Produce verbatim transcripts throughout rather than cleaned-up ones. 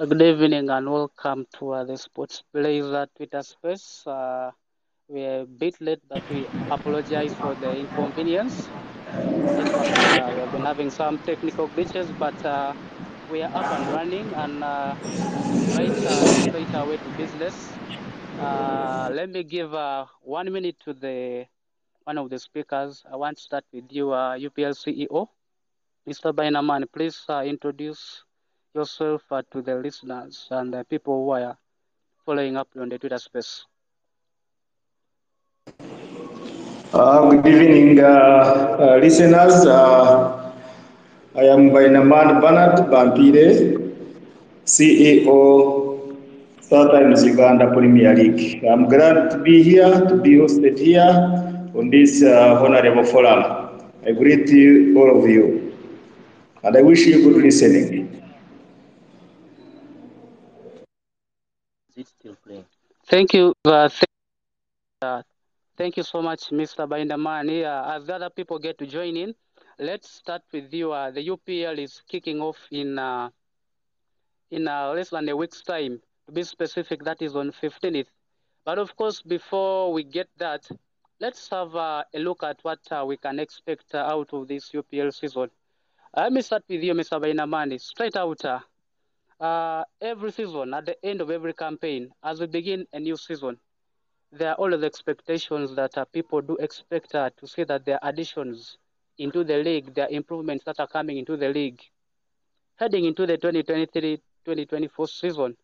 Good evening and welcome to uh, the Sports Blazer Twitter space. Uh, we're a bit late, but we apologize for the inconvenience. Uh, we've been having some technical glitches, but uh, we are up and running and uh, right uh, straight away to business. Uh, let me give uh, one minute to the one of the speakers. I want to start with you, uh, U P L C E O, Mister Bainaman. Please uh, introduce yourself uh, to the listeners and the people who are following up on the Twitter space. Uh, good evening, uh, uh, listeners. Uh, I am Bainaman Bernard Bampire, C E O, StarTimes Uganda Premier League. I'm glad to be here, to be hosted here on this uh, honorable forum. I greet you, all of you, and I wish you good listening. Thank you. Uh, th uh, thank you so much, Mister Baindamani. Uh, as other people get to join in, let's start with you. Uh, the U P L is kicking off in uh, in uh, less than a week's time. To be specific, that is on fifteenth. But of course, before we get that, let's have uh, a look at what uh, we can expect uh, out of this U P L season. Uh, let me start with you, Mister Baindamani. Straight out. Uh, Uh, every season, at the end of every campaign, as we begin a new season, there are always expectations that uh, people do expect uh, to see that there are additions into the league, there are improvements that are coming into the league. Heading into the twenty twenty-three twenty twenty-four season,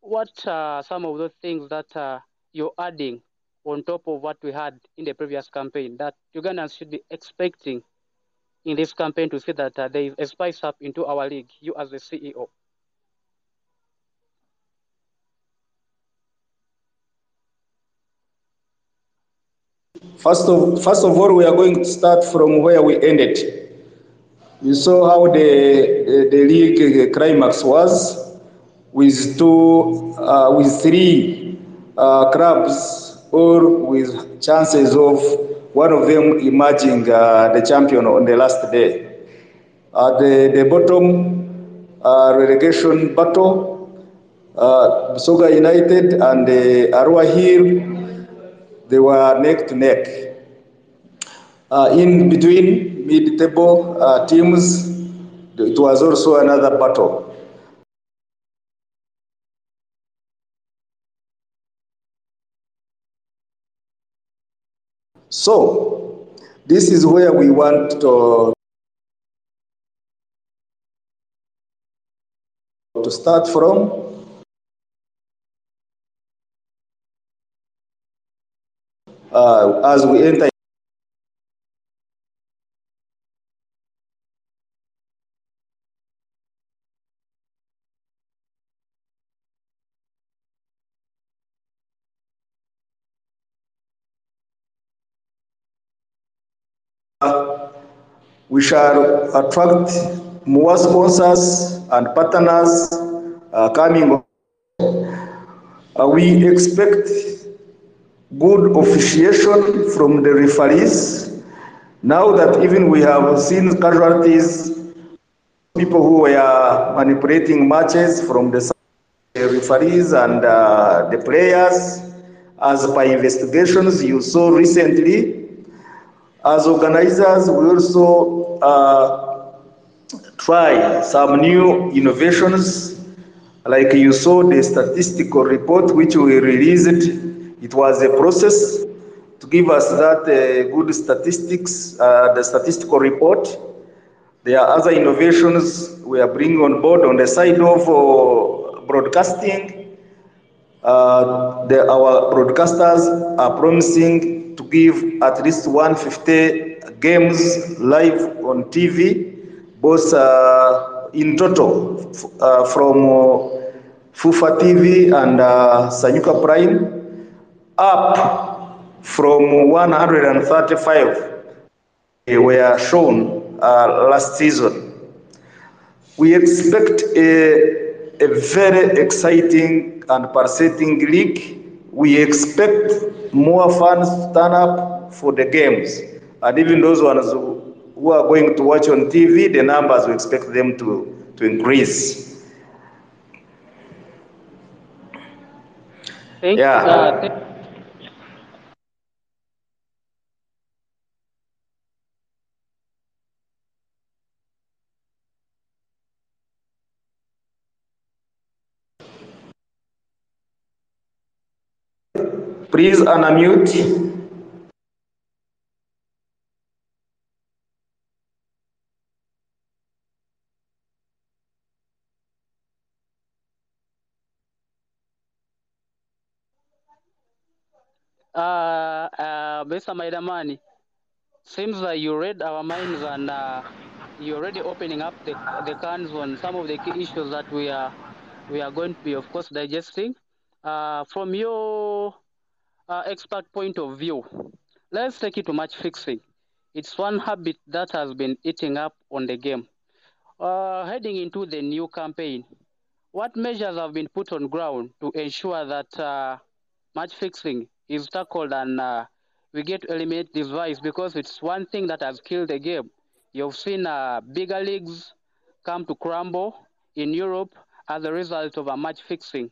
what are some of those things that uh, you're adding on top of what we had in the previous campaign that Ugandans should be expecting in this campaign to see that uh, there is a spice up into our league, you as the C E O? First of, first of all, we are going to start from where we ended. You saw how the, the league climax was with, two, uh, with three uh, clubs, all with chances of one of them emerging uh, the champion on the last day. At the, the bottom uh, relegation battle, uh, Busoga United and uh, Arua Hill, they were neck to neck. Uh, in between mid-table uh, teams, it was also another battle. So, this is where we want to, to start from. Uh, as we enter uh, we shall attract more sponsors and partners uh, coming uh, we expect good officiation from the referees. Now that even we have seen casualties, people who were manipulating matches from the referees and uh, the players, as by investigations you saw recently. As organizers, we also uh, try some new innovations. Like you saw the statistical report which we released. It was a process to give us that uh, good statistics, uh, the statistical report. There are other innovations we are bringing on board on the side of uh, broadcasting. Uh, the, our broadcasters are promising to give at least one hundred fifty games live on T V, both uh, in total f uh, from uh, FUFA T V and uh, Sanyuka Prime, up from one hundred thirty-five they were shown uh, last season. We expect a, a very exciting and pulsating league. We expect more fans to turn up for the games. And even those ones who are going to watch on T V, the numbers we expect them to, to increase. Thank yeah. you. Uh, thank Please unmute. Uh, uh, Besa Maidamani, seems that you read our minds and uh, you're already opening up the, the cans on some of the key issues that we are we are going to be, of course, digesting. Uh, from your uh, expert point of view, let's take it to match fixing. It's one habit that has been eating up on the game. Uh, heading into the new campaign, what measures have been put on ground to ensure that uh, match fixing is tackled and uh, we get to eliminate this vice, because it's one thing that has killed the game. You've seen uh, bigger leagues come to crumble in Europe as a result of a match fixing.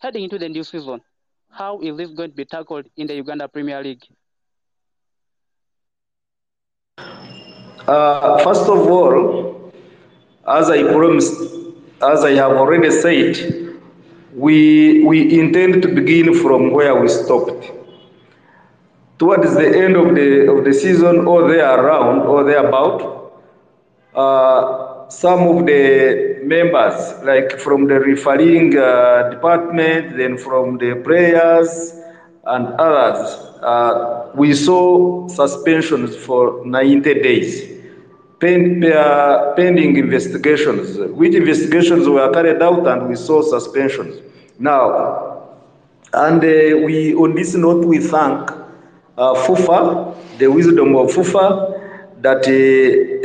Heading into the new season, how is this going to be tackled in the Uganda Premier League? Uh, first of all, as I promised, as I have already said, we we intend to begin from where we stopped. Towards the end of the of the season, or there around, or thereabout, uh, some of the members, like from the refereeing uh, department, then from the players and others, uh, we saw suspensions for ninety days. Pen, uh, pending investigations, which investigations were carried out, and we saw suspensions. Now, and uh, we on this note, we thank uh, FUFA, the wisdom of FUFA, that uh,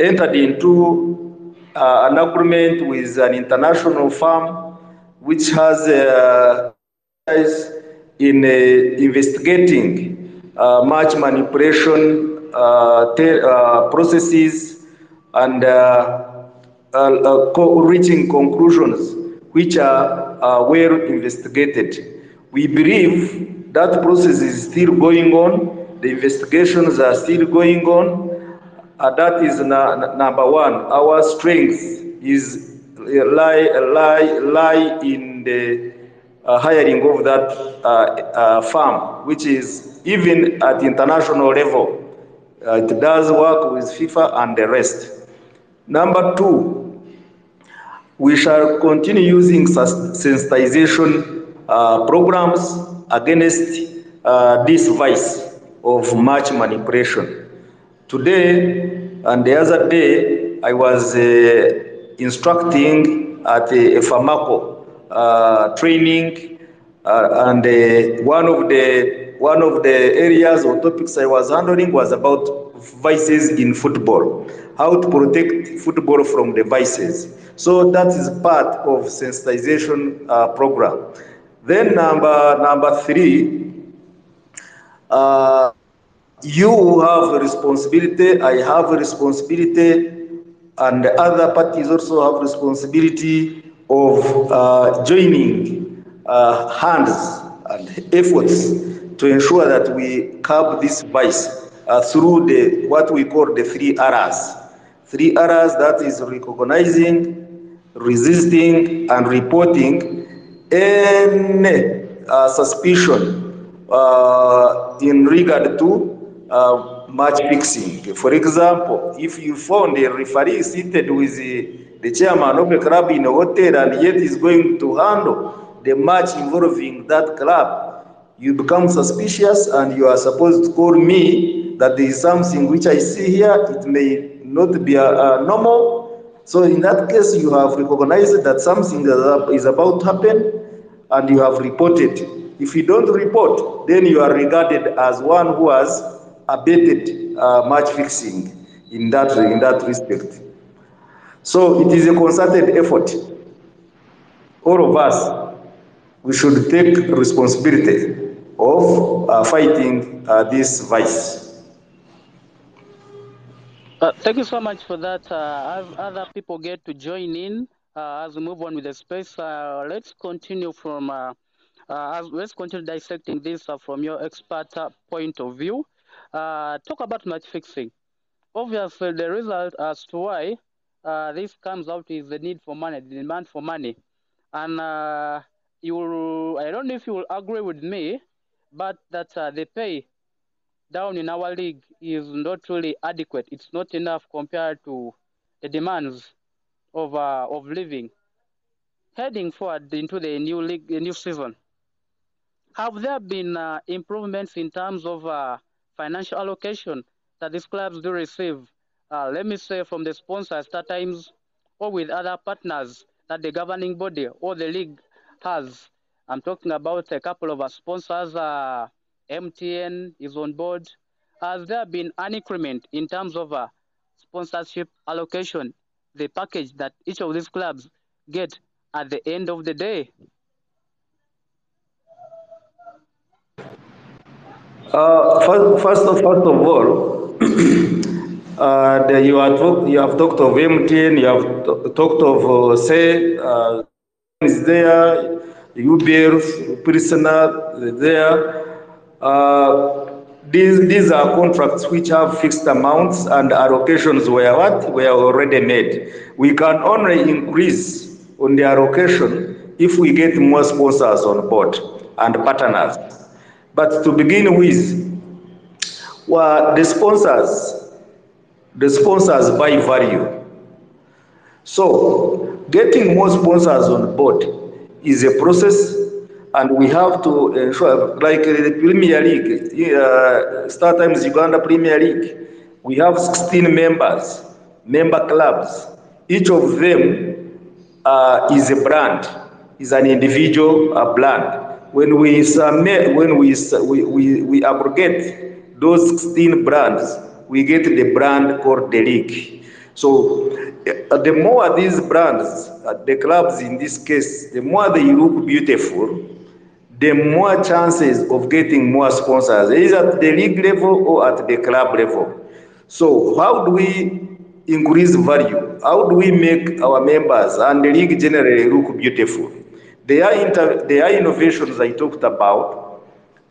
entered into uh, an agreement with an international firm, which has uh, in uh, investigating uh, match manipulation uh, uh, processes, and uh, uh, uh, co reaching conclusions which are uh, well investigated. We believe that process is still going on, the investigations are still going on, and that is number one. Our strength is uh, lie, lie, lie in the uh, hiring of that uh, uh, firm, which is even at international level. Uh, it does work with FIFA and the rest. Number two, we shall continue using sensitization uh, programs against uh, this vice of match manipulation. Today and the other day, I was uh, instructing at a FAMACO uh, training, uh, and uh, one of the one of the areas or topics I was handling was about vices in football, how to protect football from the vices. So that is part of sensitization uh, program. Then number number three, uh, you have a responsibility, I have a responsibility, and the other parties also have responsibility of uh, joining uh, hands and efforts to ensure that we curb this vice. Uh, through the what we call the three R's. Three R's, that is recognizing, resisting, and reporting any uh, suspicion uh, in regard to uh, match fixing. For example, if you found a referee seated with the, the chairman of a club in a hotel and yet is going to handle the match involving that club, you become suspicious and you are supposed to call me that there is something which I see here, it may not be uh, normal. So in that case, you have recognized that something is about to happen and you have reported. If you don't report, then you are regarded as one who has abetted uh, match fixing in that, in that respect. So it is a concerted effort. All of us, we should take responsibility of uh, fighting uh, this vice. Uh, thank you so much for that. Uh, as other people get to join in, uh, as we move on with the space, uh, let's continue from uh, Uh, let's continue dissecting this uh, from your expert uh, point of view. Uh, talk about match fixing. Obviously, the result as to why uh, this comes out is the need for money, the demand for money. And uh, you, will, I don't know if you will agree with me, but that uh, the pay down in our league is not really adequate. It's not enough compared to the demands of uh, of living. Heading forward into the new league, the new season, have there been uh, improvements in terms of uh, financial allocation that these clubs do receive? Uh, let me say from the sponsors, StarTimes, or with other partners that the governing body or the league has. I'm talking about a couple of our sponsors. Uh, M T N is on board. Has there been an increment in terms of uh, sponsorship allocation, the package that each of these clubs get at the end of the day? Uh, first, first, of, first of all, uh, the, you, are talk, you have talked of M T N, you have t talked of, uh, say, uh, is there, U B L, Prisoner, is there. Uh, these, these are contracts which have fixed amounts and allocations were what? Were already made. We can only increase on the allocation if we get more sponsors on board and partners. But to begin with, well, the sponsors, the sponsors buy value. So getting more sponsors on board is a process, and we have to ensure, like the Premier League, uh, StarTimes Uganda Premier League, we have sixteen members, member clubs, each of them Uh, is a brand, is an individual a brand. When we submit, when we, we we we abrogate those sixteen brands, we get the brand called the league. So uh, the more these brands, uh, the clubs in this case, the more they look beautiful, the more chances of getting more sponsors, either at the league level or at the club level. So how do we increase value? How do we make our members and the league generally look beautiful? There are, inter there are innovations I talked about,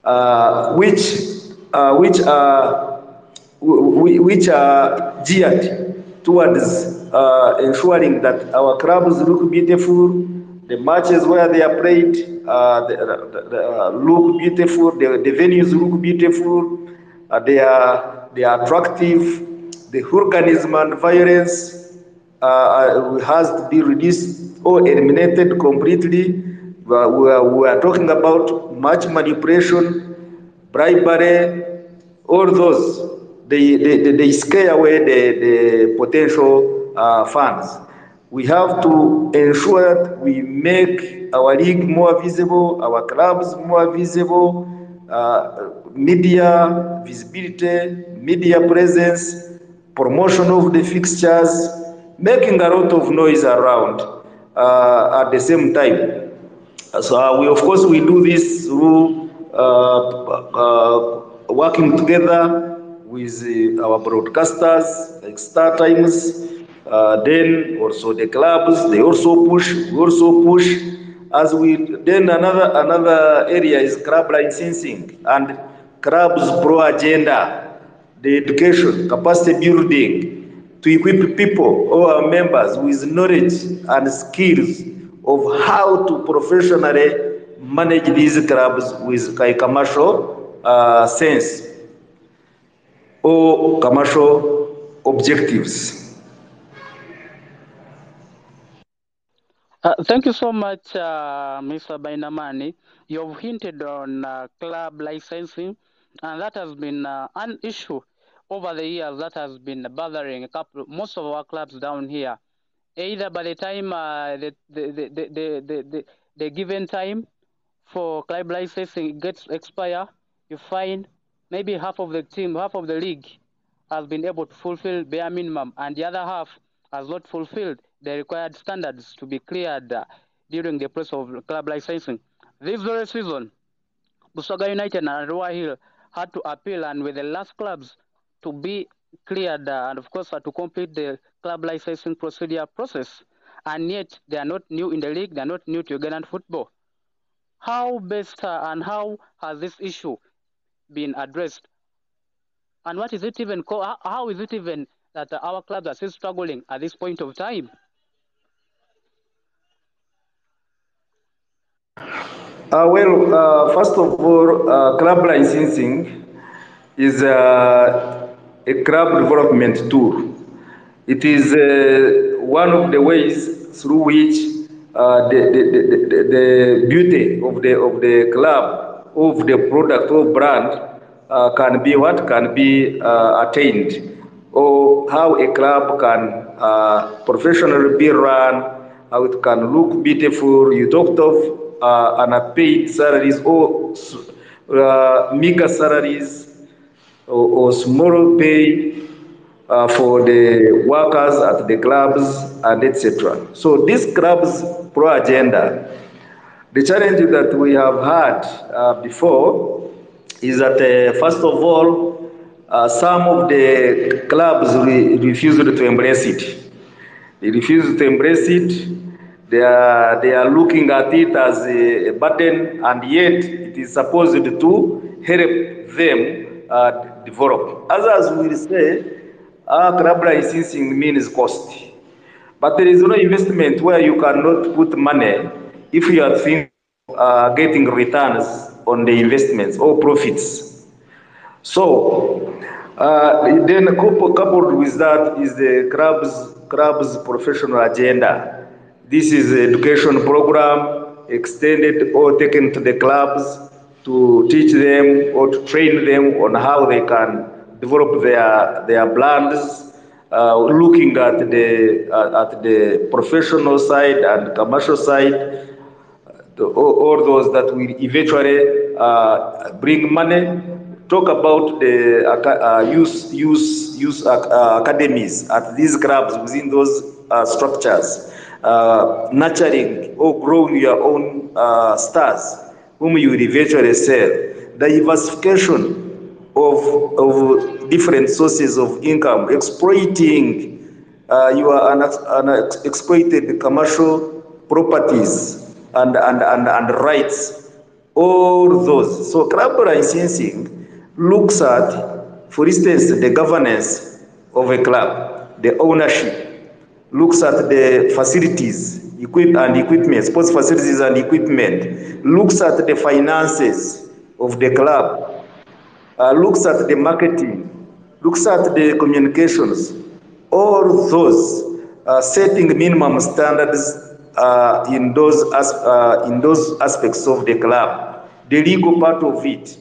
uh, which, uh, which, are, which are geared towards uh, ensuring that our clubs look beautiful, the matches where they are played uh, the, the, the, uh, look beautiful, the, the venues look beautiful, uh, they, are, they are attractive. The organism and violence uh, has to be reduced or eliminated completely. We are, we are talking about much manipulation, bribery, all those. They, they, they scare away the, the potential uh, fans. We have to ensure that we make our league more visible, our clubs more visible, uh, media visibility, media presence, promotion of the fixtures, making a lot of noise around uh, at the same time. So uh, we, of course, we do this through uh, uh, working together with uh, our broadcasters, like StarTimes, uh, then also the clubs, they also push, we also push. As we, then another, another area is club licensing and clubs pro agenda. The education, capacity building, to equip people or our members with knowledge and skills of how to professionally manage these clubs with a commercial uh, sense or commercial objectives. Uh, thank you so much, uh, Mister Bainamani. You've hinted on uh, club licensing, and that has been uh, an issue over the years that has been bothering a couple, most of our clubs down here. Either by the time, uh, the, the, the, the, the, the, the given time for club licensing gets expire, you find maybe half of the team, half of the league has been able to fulfill bare minimum, and the other half has not fulfilled the required standards to be cleared uh, during the process of club licensing. This very season, Busoga United and Arua Hill had to appeal, and with the last clubs to be cleared uh, and of course uh, to complete the club licensing procedure process, and yet they are not new in the league, they are not new to Ugandan football. how best uh, and how has this issue been addressed? And what is it even, co- how is it even that uh, our clubs are still struggling at this point of time? Uh, well, uh, first of all, uh, club licensing is uh, a club development tool. It is uh, one of the ways through which uh, the, the, the, the beauty of the, of the club, of the product or brand, uh, can be what can be uh, attained, or how a club can uh, professionally be run, how it can look beautiful. You talked of uh, unpaid salaries or uh, meager salaries or, or small pay uh, for the workers at the clubs and et cetera. So this club's pro agenda, the challenge that we have had uh, before is that uh, first of all, uh, some of the clubs re- refused to embrace it. They refused to embrace it. They are, they are looking at it as a burden, and yet it is supposed to help them uh, develop. Others will say, ah, club licensing means cost. But there is no investment where you cannot put money if you are thinking uh, getting returns on the investments or profits. So uh, then coupled with that is the club's, club's professional agenda. This is an education program extended or taken to the clubs to teach them or to train them on how they can develop their their brands, uh, looking at the uh, at the professional side and commercial side, the, all, all those that will eventually uh, bring money. Talk about the uh, youth youth youth academies at these clubs within those uh, structures. Uh, nurturing or growing your own uh, stars whom you will eventually sell. Diversification of, of different sources of income, exploiting uh, your unex- exploited commercial properties and, and, and, and rights, all those. So club licensing looks at, for instance, the governance of a club, the ownership, looks at the facilities, equip and equipment, sports facilities and equipment, looks at the finances of the club, uh, looks at the marketing, looks at the communications, all those, uh, setting minimum standards uh, in those as, uh, in those aspects of the club, the legal part of it,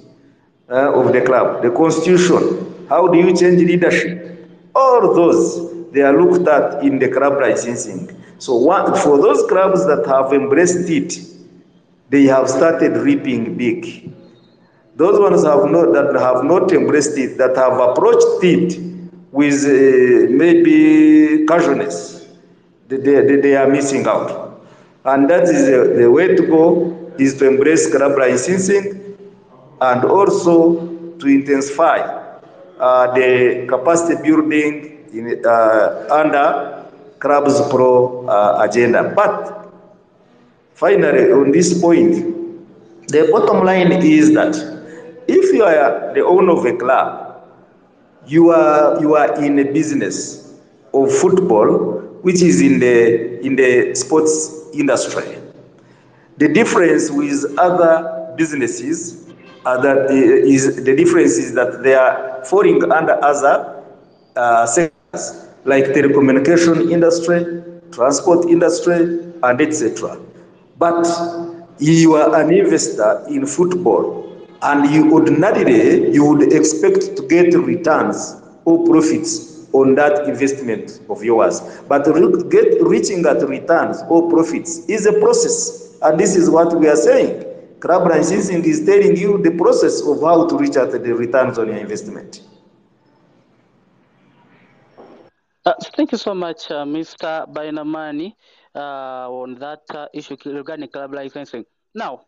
uh, of the club, the constitution, how do you change leadership, all those. They are looked at in the club licensing. So one, for those clubs that have embraced it, they have started reaping big. Those ones have not, that have not embraced it, that have approached it with uh, maybe casualness, they, they, they are missing out. And that is uh, the way to go, is to embrace club licensing and also to intensify uh, the capacity building in, uh, under club's pro uh, agenda. But finally, on this point, the bottom line is that if you are the owner of a club, you are you are in a business of football, which is in the in the sports industry. The difference with other businesses are that uh, is the difference is that they are falling under other uh, sectors, like telecommunication industry, transport industry, and et cetera. But you are an investor in football, and you ordinarily you would expect to get returns or profits on that investment of yours. But get, reaching that returns or profits is a process, and this is what we are saying. Club licensing is telling you the process of how to reach out the returns on your investment. Uh, thank you so much, uh, Mister Bainamani, uh, on that uh, issue regarding club licensing. Now,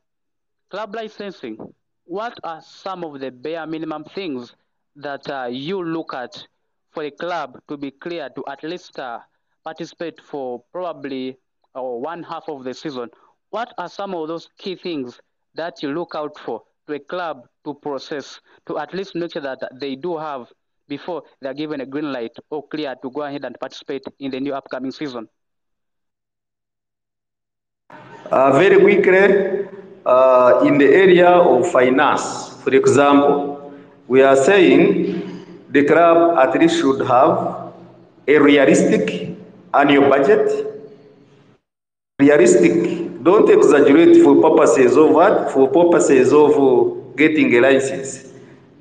club licensing, what are some of the bare minimum things that uh, you look at for a club to be clear to at least uh, participate for probably uh, one half of the season? What are some of those key things that you look out for, to a club to process, to at least make sure that they do have before they're given a green light or clear to go ahead and participate in the new upcoming season. Uh, very quickly, uh, in the area of finance, for example, we are saying the club at least should have a realistic annual budget. Realistic, don't exaggerate for purposes of what? For purposes of getting a license.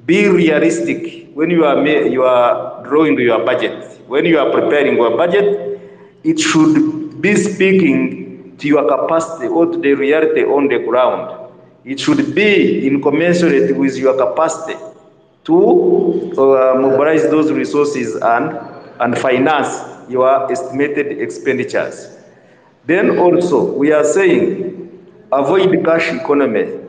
Be realistic when you are, you are drawing your budget. When you are preparing your budget, it should be speaking to your capacity or to the reality on the ground. It should be incommensurate with your capacity to uh, mobilize those resources and, and finance your estimated expenditures. Then also, we are saying, avoid cash economy.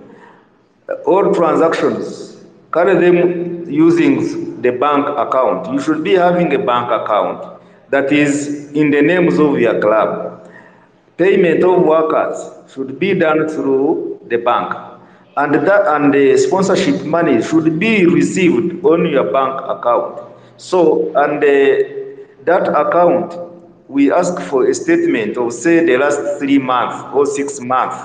All transactions, carry them using the bank account. You should be having a bank account that is in the names of your club. Payment of workers should be done through the bank. And, that, and the sponsorship money should be received on your bank account. So, and the, that account, we ask for a statement of, say, the last three months or six months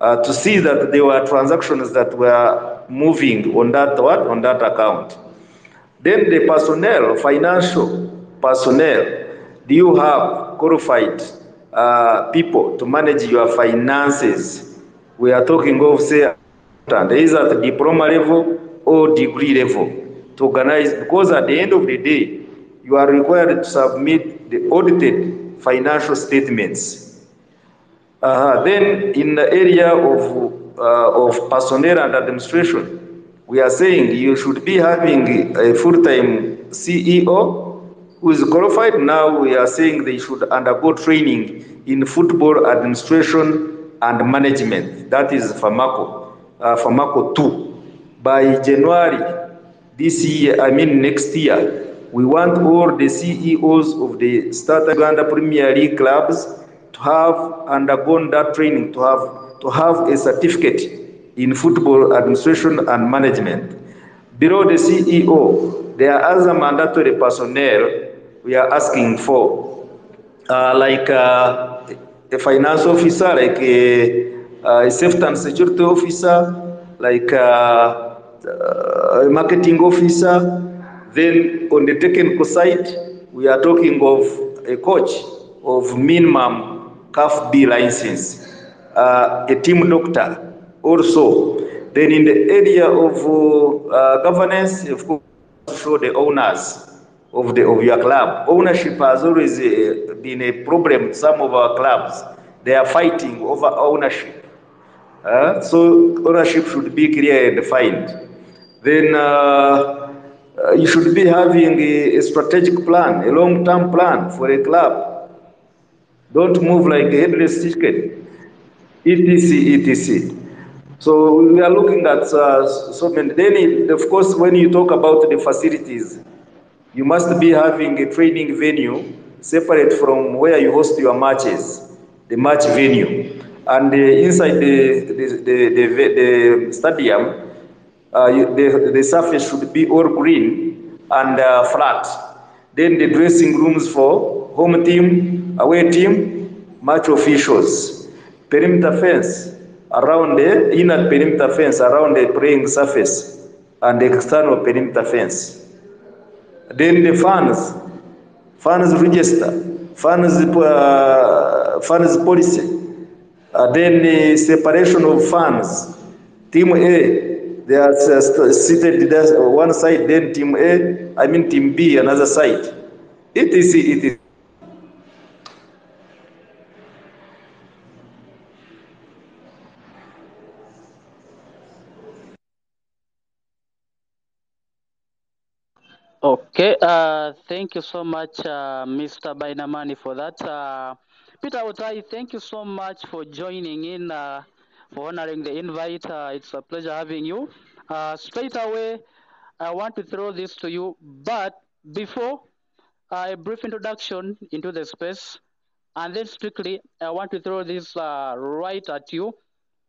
uh, to see that there were transactions that were moving on that what on that account. Then the personnel, financial personnel, do you have qualified uh, people to manage your finances? We are talking of, say, is at the diploma level or degree level to organize, because at the end of the day, you are required to submit the audited financial statements. Uh, then in the area of, uh, of personnel and administration, we are saying you should be having a full-time C E O who is qualified. Now we are saying they should undergo training in football administration and management. That is FAMACO, uh, FAMACO two. By January this year, I mean next year, we want all the C E Os of the StarTimes Uganda Premier League clubs to have undergone that training, to have, to have a certificate in football administration and management. Below the C E O, there are other mandatory personnel we are asking for, uh, like uh, a finance officer, like a, a safety and security officer, like a, a marketing officer. Then on the technical side, we are talking of a coach of minimum C A F B license, uh, a team doctor also. Then in the area of uh, governance, of course, show the owners of, the, of your club. Ownership has always uh, been a problem to some of our clubs. They are fighting over ownership. Uh, so ownership should be clear and defined. Then uh, Uh, you should be having a, a strategic plan, a long-term plan for a club. Don't move like a headless chicken, et cetera, et cetera. So we are looking at uh, so many. Then, it, of course, when you talk about the facilities, you must be having a training venue separate from where you host your matches, the match venue, and uh, inside the the the, the, the stadium. Uh, the, the surface should be all green and uh, flat. Then the dressing rooms for home team, away team, match officials. Perimeter fence around the inner perimeter fence around the playing surface and the external perimeter fence. Then the fans, fans register, fans, uh, fans policy. Uh, then the separation of fans, team A. They are seated on one side, then team A, I mean team B, another side. It is, it is. Okay, uh, thank you so much, uh, Mister Bainamani, for that. Uh, Peter Otai, thank you so much for joining in. Uh, for honoring the invite. Uh, it's a pleasure having you. Uh, straight away, I want to throw this to you, but before, uh, a brief introduction into the space, and then strictly, I want to throw this uh, right at you.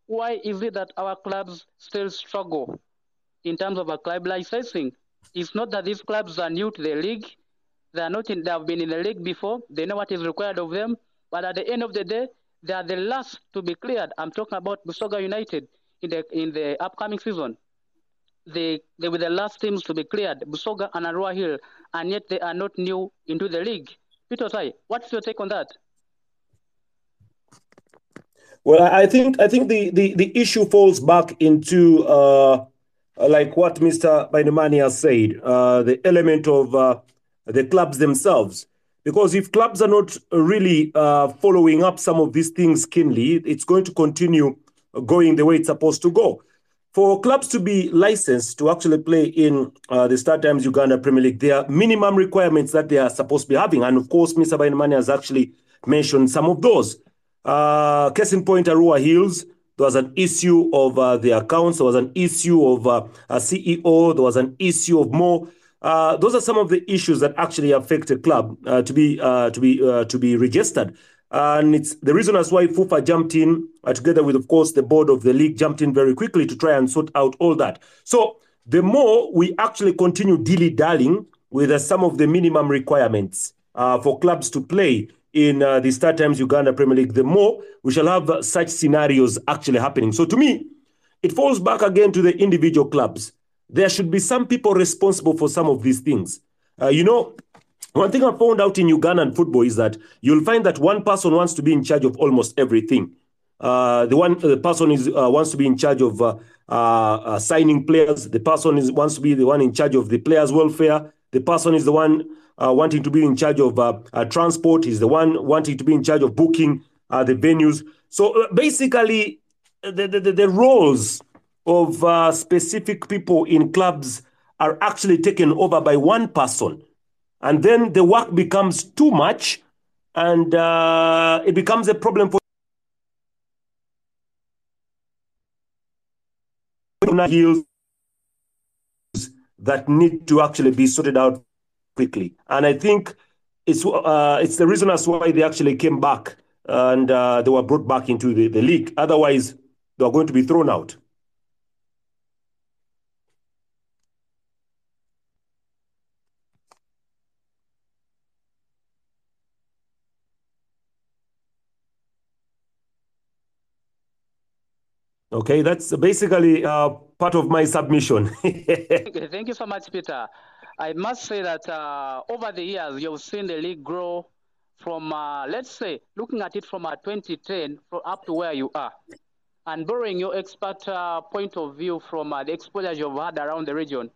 why is it that our clubs still struggle in terms of a club licensing? It's not that these clubs are new to the league. They are not in, they have been in the league before. They know what is required of them. But at the end of the day, they are the last to be cleared. I'm talking about Busoga United in the in the upcoming season. They they were the last teams to be cleared, Busoga and Arua Hill, and yet they are not new into the league. Peter Tai, what's your take on that? Well, I think I think the, the, the issue falls back into uh, like what Mister Bainumani has said, uh, the element of uh, the clubs themselves. Because if clubs are not really uh, following up some of these things keenly, it's going to continue going the way it's supposed to go. For clubs to be licensed to actually play in uh, the StarTimes Uganda Premier League, there are minimum requirements that they are supposed to be having. And of course, Mister Bainumani has actually mentioned some of those. Uh, case in point, Arua Hills, there was an issue of uh, the accounts, there was an issue of uh, a C E O, there was an issue of more. Uh, those are some of the issues that actually affect a club uh, to be uh, to be uh, to be registered, and it's the reason as why FUFA jumped in uh, together with, of course, the board of the league jumped in very quickly to try and sort out all that. So the more we actually continue dilly-dallying with uh, some of the minimum requirements uh, for clubs to play in uh, the StarTimes Uganda Premier League, the more we shall have uh, such scenarios actually happening. So to me, it falls back again to the individual clubs. There should be some people responsible for some of these things. Uh, you know, one thing I found out in Ugandan football is that you'll find that one person wants to be in charge of almost everything. Uh, the one the person is uh, wants to be in charge of uh, uh, uh, signing players. The person is wants to be the one in charge of the players' welfare. The person is the one uh, wanting to be in charge of uh, uh, transport. Is the one wanting to be in charge of booking uh, the venues. So uh, basically, the the, the, the roles of uh, specific people in clubs are actually taken over by one person. And then the work becomes too much and uh, it becomes a problem for that need to actually be sorted out quickly. And I think it's uh, it's the reason as why they actually came back and uh, they were brought back into the, the league. Otherwise, they are going to be thrown out. Okay, that's basically uh, part of my submission. Thank you so much, Peter. I must say that uh, over the years, you've seen the league grow from, uh, let's say, looking at it from uh, twenty ten up to where you are. And borrowing your expert uh, point of view from uh, the exposure you've had around the region,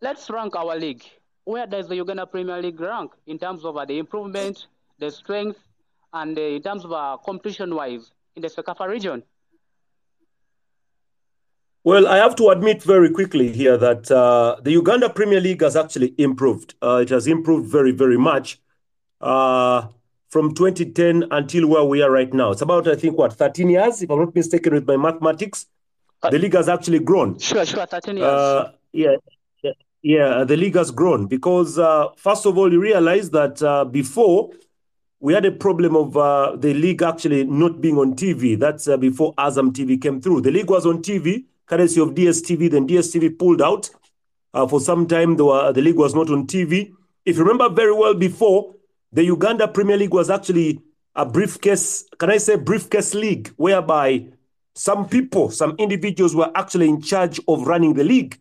let's rank our league. Where does the Uganda Premier League rank in terms of uh, the improvement, the strength, and uh, in terms of uh, competition-wise in the SECAFA region? Well, I have to admit very quickly here that uh, the Uganda Premier League has actually improved. Uh, it has improved very, very much uh, from twenty ten until where we are right now. It's about, I think, what, thirteen years, if I'm not mistaken with my mathematics. The league has actually grown. Sure, sure, thirteen years. Uh, yeah, yeah, yeah, the league has grown because, uh, first of all, you realize that uh, before we had a problem of uh, the league actually not being on T V. That's uh, before Azam T V came through. The league was on T V. Courtesy of D S T V, then D S T V pulled out. Uh, for some time, the, uh, the league was not on T V. If you remember very well before, the Uganda Premier League was actually a briefcase, can I say briefcase league, whereby some people, some individuals were actually in charge of running the league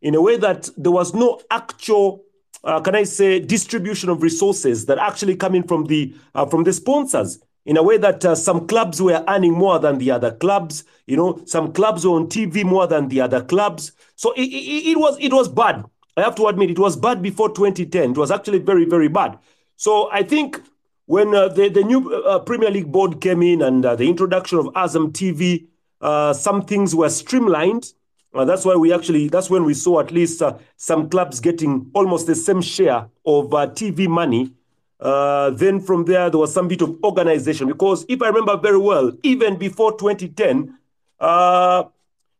in a way that there was no actual, uh, can I say, distribution of resources that actually coming from the uh, from the sponsors. In a way that uh, some clubs were earning more than the other clubs, you know, some clubs were on T V more than the other clubs. So it, it, it was it was bad. I have to admit, it was bad before twenty ten. It was actually very, very bad. So I think when uh, the, the new uh, Premier League board came in and uh, the introduction of Azam T V, uh, some things were streamlined. Uh, that's why we actually, that's when we saw at least uh, some clubs getting almost the same share of uh, T V money. Uh, then from there, there was some bit of organization. Because if I remember very well, even before twenty ten, uh,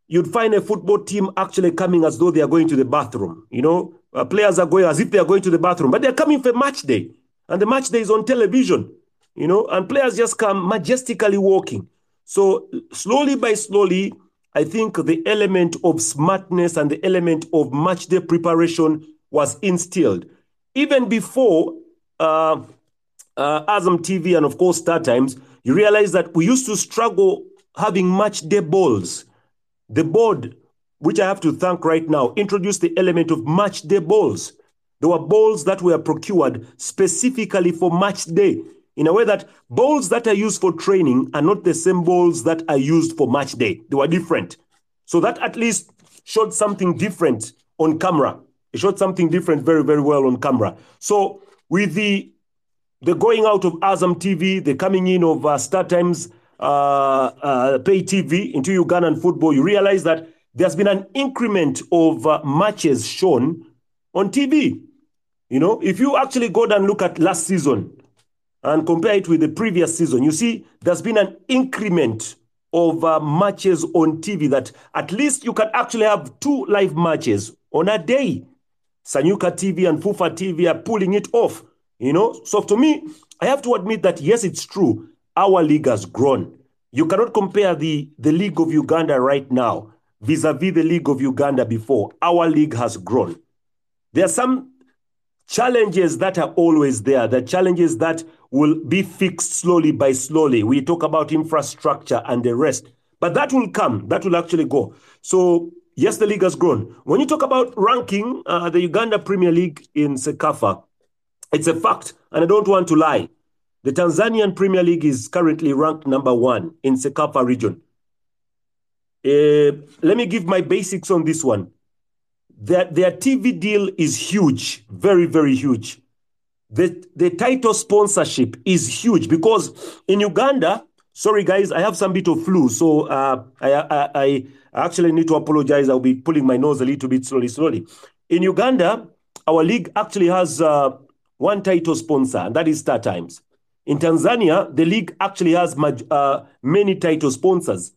you'd find a football team actually coming as though they are going to the bathroom. You know, uh, players are going as if they are going to the bathroom. But they're coming for match day. And the match day is on television. You know, and players just come majestically walking. So slowly by slowly, I think the element of smartness and the element of match day preparation was instilled. Even before uh, uh, Azam T V and, of course, StarTimes, you realize that we used to struggle having match day balls. The board, which I have to thank right now, introduced the element of match day balls. There were balls that were procured specifically for match day, in a way that balls that are used for training are not the same balls that are used for match day. They were different. So that at least showed something different on camera. It showed something different very, very well on camera. So with the the going out of Azam T V, the coming in of uh, StarTimes uh, uh, Pay T V into Ugandan football, you realize that there's been an increment of uh, matches shown on T V. You know, if you actually go down and look at last season and compare it with the previous season, you see there's been an increment of uh, matches on T V, that at least you can actually have two live matches on a day. Sanyuka T V and FUFA T V are pulling it off, you know. So to me, I have to admit that, yes, it's true, our league has grown. You cannot compare the, the League of Uganda right now vis-a-vis the League of Uganda before. Our league has grown. There are some challenges that are always there, the challenges that will be fixed slowly by slowly. We talk about infrastructure and the rest, but that will come, that will actually go. So yes, the league has grown. When you talk about ranking uh, the Uganda Premier League in SECAFA, it's a fact, and I don't want to lie. The Tanzanian Premier League is currently ranked number one in SECAFA region. Uh, let me give my basics on this one. Their, their T V deal is huge, very, very huge. The, the title sponsorship is huge, because in Uganda, sorry guys, I have some bit of flu, so uh, I, I, I actually need to apologize. I'll be pulling my nose a little bit slowly, slowly. In Uganda, our league actually has uh, one title sponsor, and that is StarTimes. In Tanzania, the league actually has uh, many title sponsors.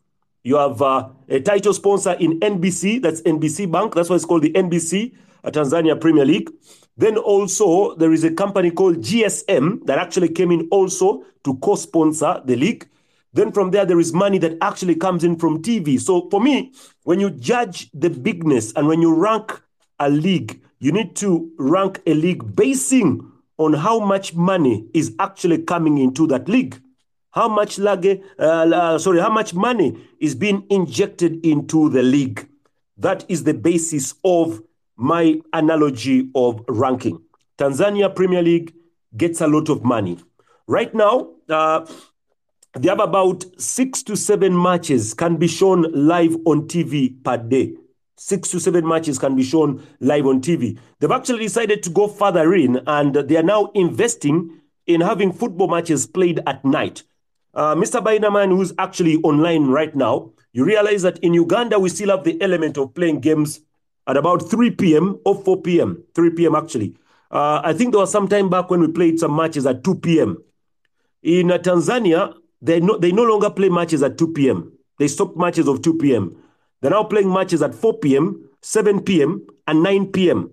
You have uh, a title sponsor in N B C, that's N B C Bank. That's why it's called the N B C uh, Tanzania Premier League. Then also there is a company called G S M that actually came in also to co-sponsor the league. Then from there, there is money that actually comes in from T V. So for me, when you judge the bigness and when you rank a league, you need to rank a league basing on how much money is actually coming into that league. How much lage, uh, sorry, how much money is being injected into the league? That is the basis of my analogy of ranking. Tanzania Premier League gets a lot of money. Right now, uh, they have about six to seven matches can be shown live on T V per day. Six to seven matches can be shown live on T V. They've actually decided to go further in, and they are now investing in having football matches played at night. Uh, Mister Bainaman, who's actually online right now, you realize that in Uganda, we still have the element of playing games at about three p m or four p m three p m actually. Uh, I think there was some time back when we played some matches at two p m In uh, Tanzania, they no, they no longer play matches at two p m They stopped matches of two p m They're now playing matches at four p m, seven p m, and nine p m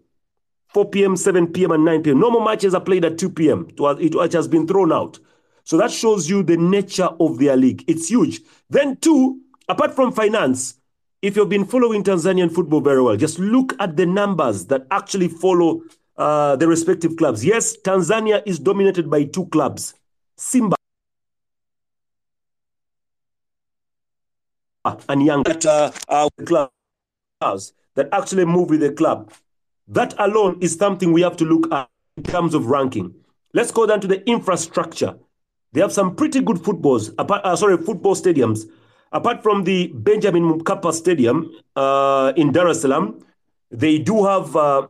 four p m, seven p m, and nine p m No more matches are played at two p m It, it has been thrown out. So that shows you the nature of their league. It's huge. Then two, apart from finance, if you've been following Tanzanian football very well, just look at the numbers that actually follow uh, the respective clubs. Yes, Tanzania is dominated by two clubs. Simba and Young uh, uh, clubs that actually move with the club. That alone is something we have to look at in terms of ranking. Let's go down to the infrastructure. They have some pretty good footballs, apart, uh, sorry, football stadiums. Apart from the Benjamin Mkapa Stadium uh, in Dar es Salaam, they do have uh,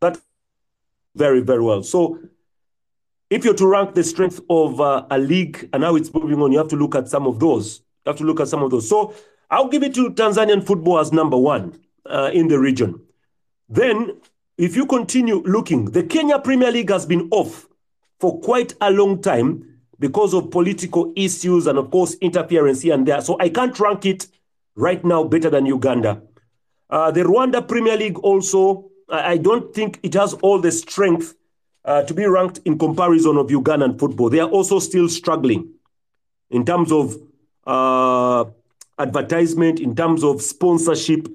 that very, very well. So if you're to rank the strength of uh, a league and how it's moving on, you have to look at some of those. You have to look at some of those. So I'll give it to Tanzanian football as number one uh, in the region. Then, if you continue looking, the Kenya Premier League has been off for quite a long time because of political issues and, of course, interference here and there. So I can't rank it right now better than Uganda. Uh, the Rwanda Premier League also, I don't think it has all the strength uh, to be ranked in comparison of Ugandan football. They are also still struggling in terms of uh, advertisement, in terms of sponsorship.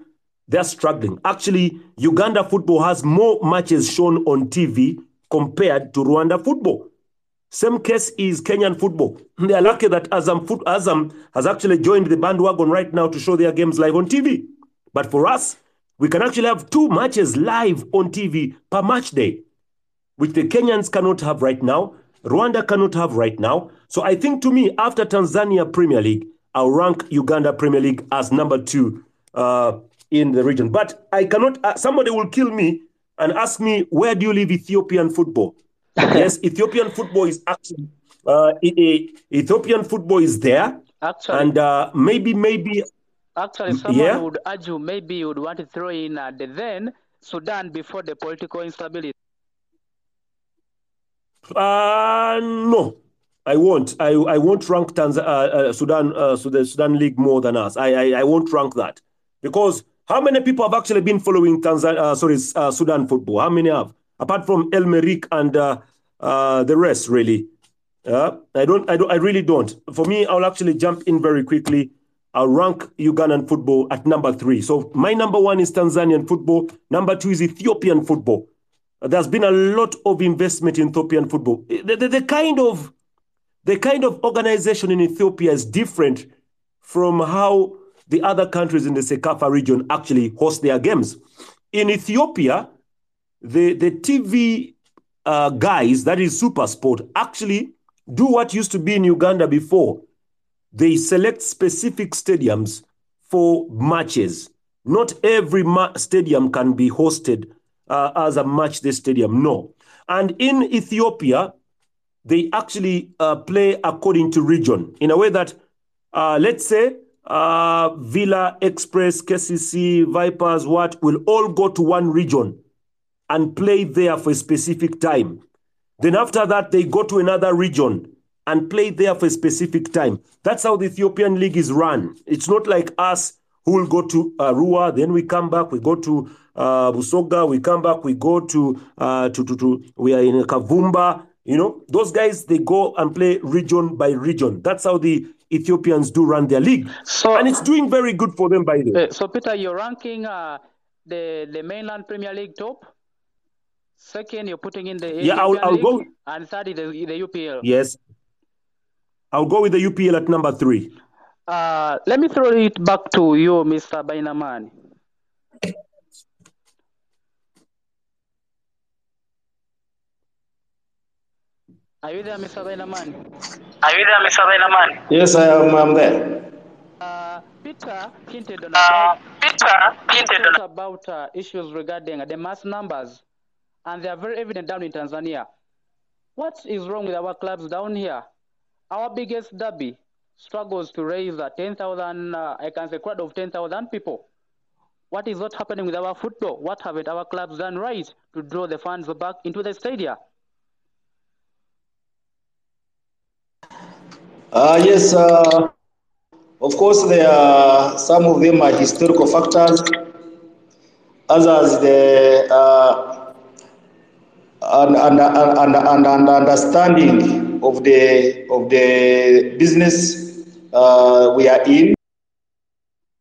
They're struggling. Actually, Uganda football has more matches shown on T V compared to Rwanda football. Same case is Kenyan football. They are lucky that Azam, foot, Azam has actually joined the bandwagon right now to show their games live on T V. But for us, we can actually have two matches live on T V per match day, which the Kenyans cannot have right now, Rwanda cannot have right now. So I think, to me, after Tanzania Premier League, I'll rank Uganda Premier League as number two uh, in the region. But I cannot, uh, somebody will kill me and ask me, where do you leave Ethiopian football? Yes, Ethiopian football is actually, uh, Ethiopian football is there. Actually, and uh, maybe, maybe, Actually, someone yeah. would argue maybe you would want to throw in uh, the then Sudan before the political instability. Uh, no, I won't. I, I won't rank Tanz- uh, uh, Sudan, uh, the Sudan League more than us. I, I I won't rank that. Because how many people have actually been following Tanzania, uh, sorry, uh, Sudan football? How many have? Apart from El Merik and uh, uh, the rest, really. Uh, I don't. I don't. I really don't. For me, I'll actually jump in very quickly. I'll rank Ugandan football at number three. So my number one is Tanzanian football. Number two is Ethiopian football. There's been a lot of investment in Ethiopian football. The, the, the, kind of, the kind of organization in Ethiopia is different from how the other countries in the SECAFA region actually host their games. In Ethiopia, the, the T V uh, guys, that is SuperSport, actually do what used to be in Uganda before. They select specific stadiums for matches. Not every ma- stadium can be hosted uh, as a match day stadium, no. And in Ethiopia, they actually uh, play according to region, in a way that, uh, let's say, uh, Villa, Express, K C C A, Vipers, what, will all go to one region and play there for a specific time. Then after that, they go to another region and play there for a specific time. That's how the Ethiopian League is run. It's not like us who will go to Arua, then we come back, we go to uh, Busoga, we come back, we go to, uh, to, to, to, we are in Kavumba. You know, those guys, they go and play region by region. That's how the Ethiopians do run their league. So, and it's doing very good for them, by the way. So, Peter, you're ranking uh, the, the mainland Premier League top? Second, you're putting in the yeah, I'll, I'll go. And third, the, the U P L. Yes. I'll go with the U P L at number three. Uh, let me throw it back to you, Mister Bainaman. Are you there, Mister Bainaman? Are you there, Mister Bainaman? Yes, I am. I'm there. Uh, Peter hinted on uh, Peter hinted on about uh, issues regarding the mass numbers, and they are very evident down in Tanzania. What is wrong with our clubs down here? Our biggest derby struggles to raise uh, ten thousand, uh, I can say, crowd of ten thousand people. What is not happening with our football? What have it, our clubs done right to draw the fans back into the stadia? Uh, yes, uh, of course, there are, some of them are historical factors. Others, the uh, and, and, and, and, and understanding of the of the business uh, we are in,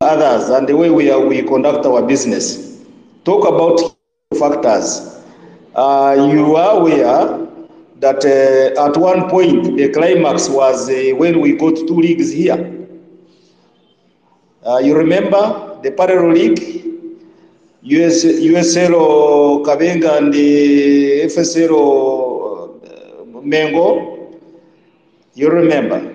others, and the way we are we conduct our business. Talk about factors. Uh, you are aware that uh, at one point the climax was uh, when we got two leagues here. Uh, you remember the parallel league, U S, U S L Kabenga and the F S L Mengo. You remember.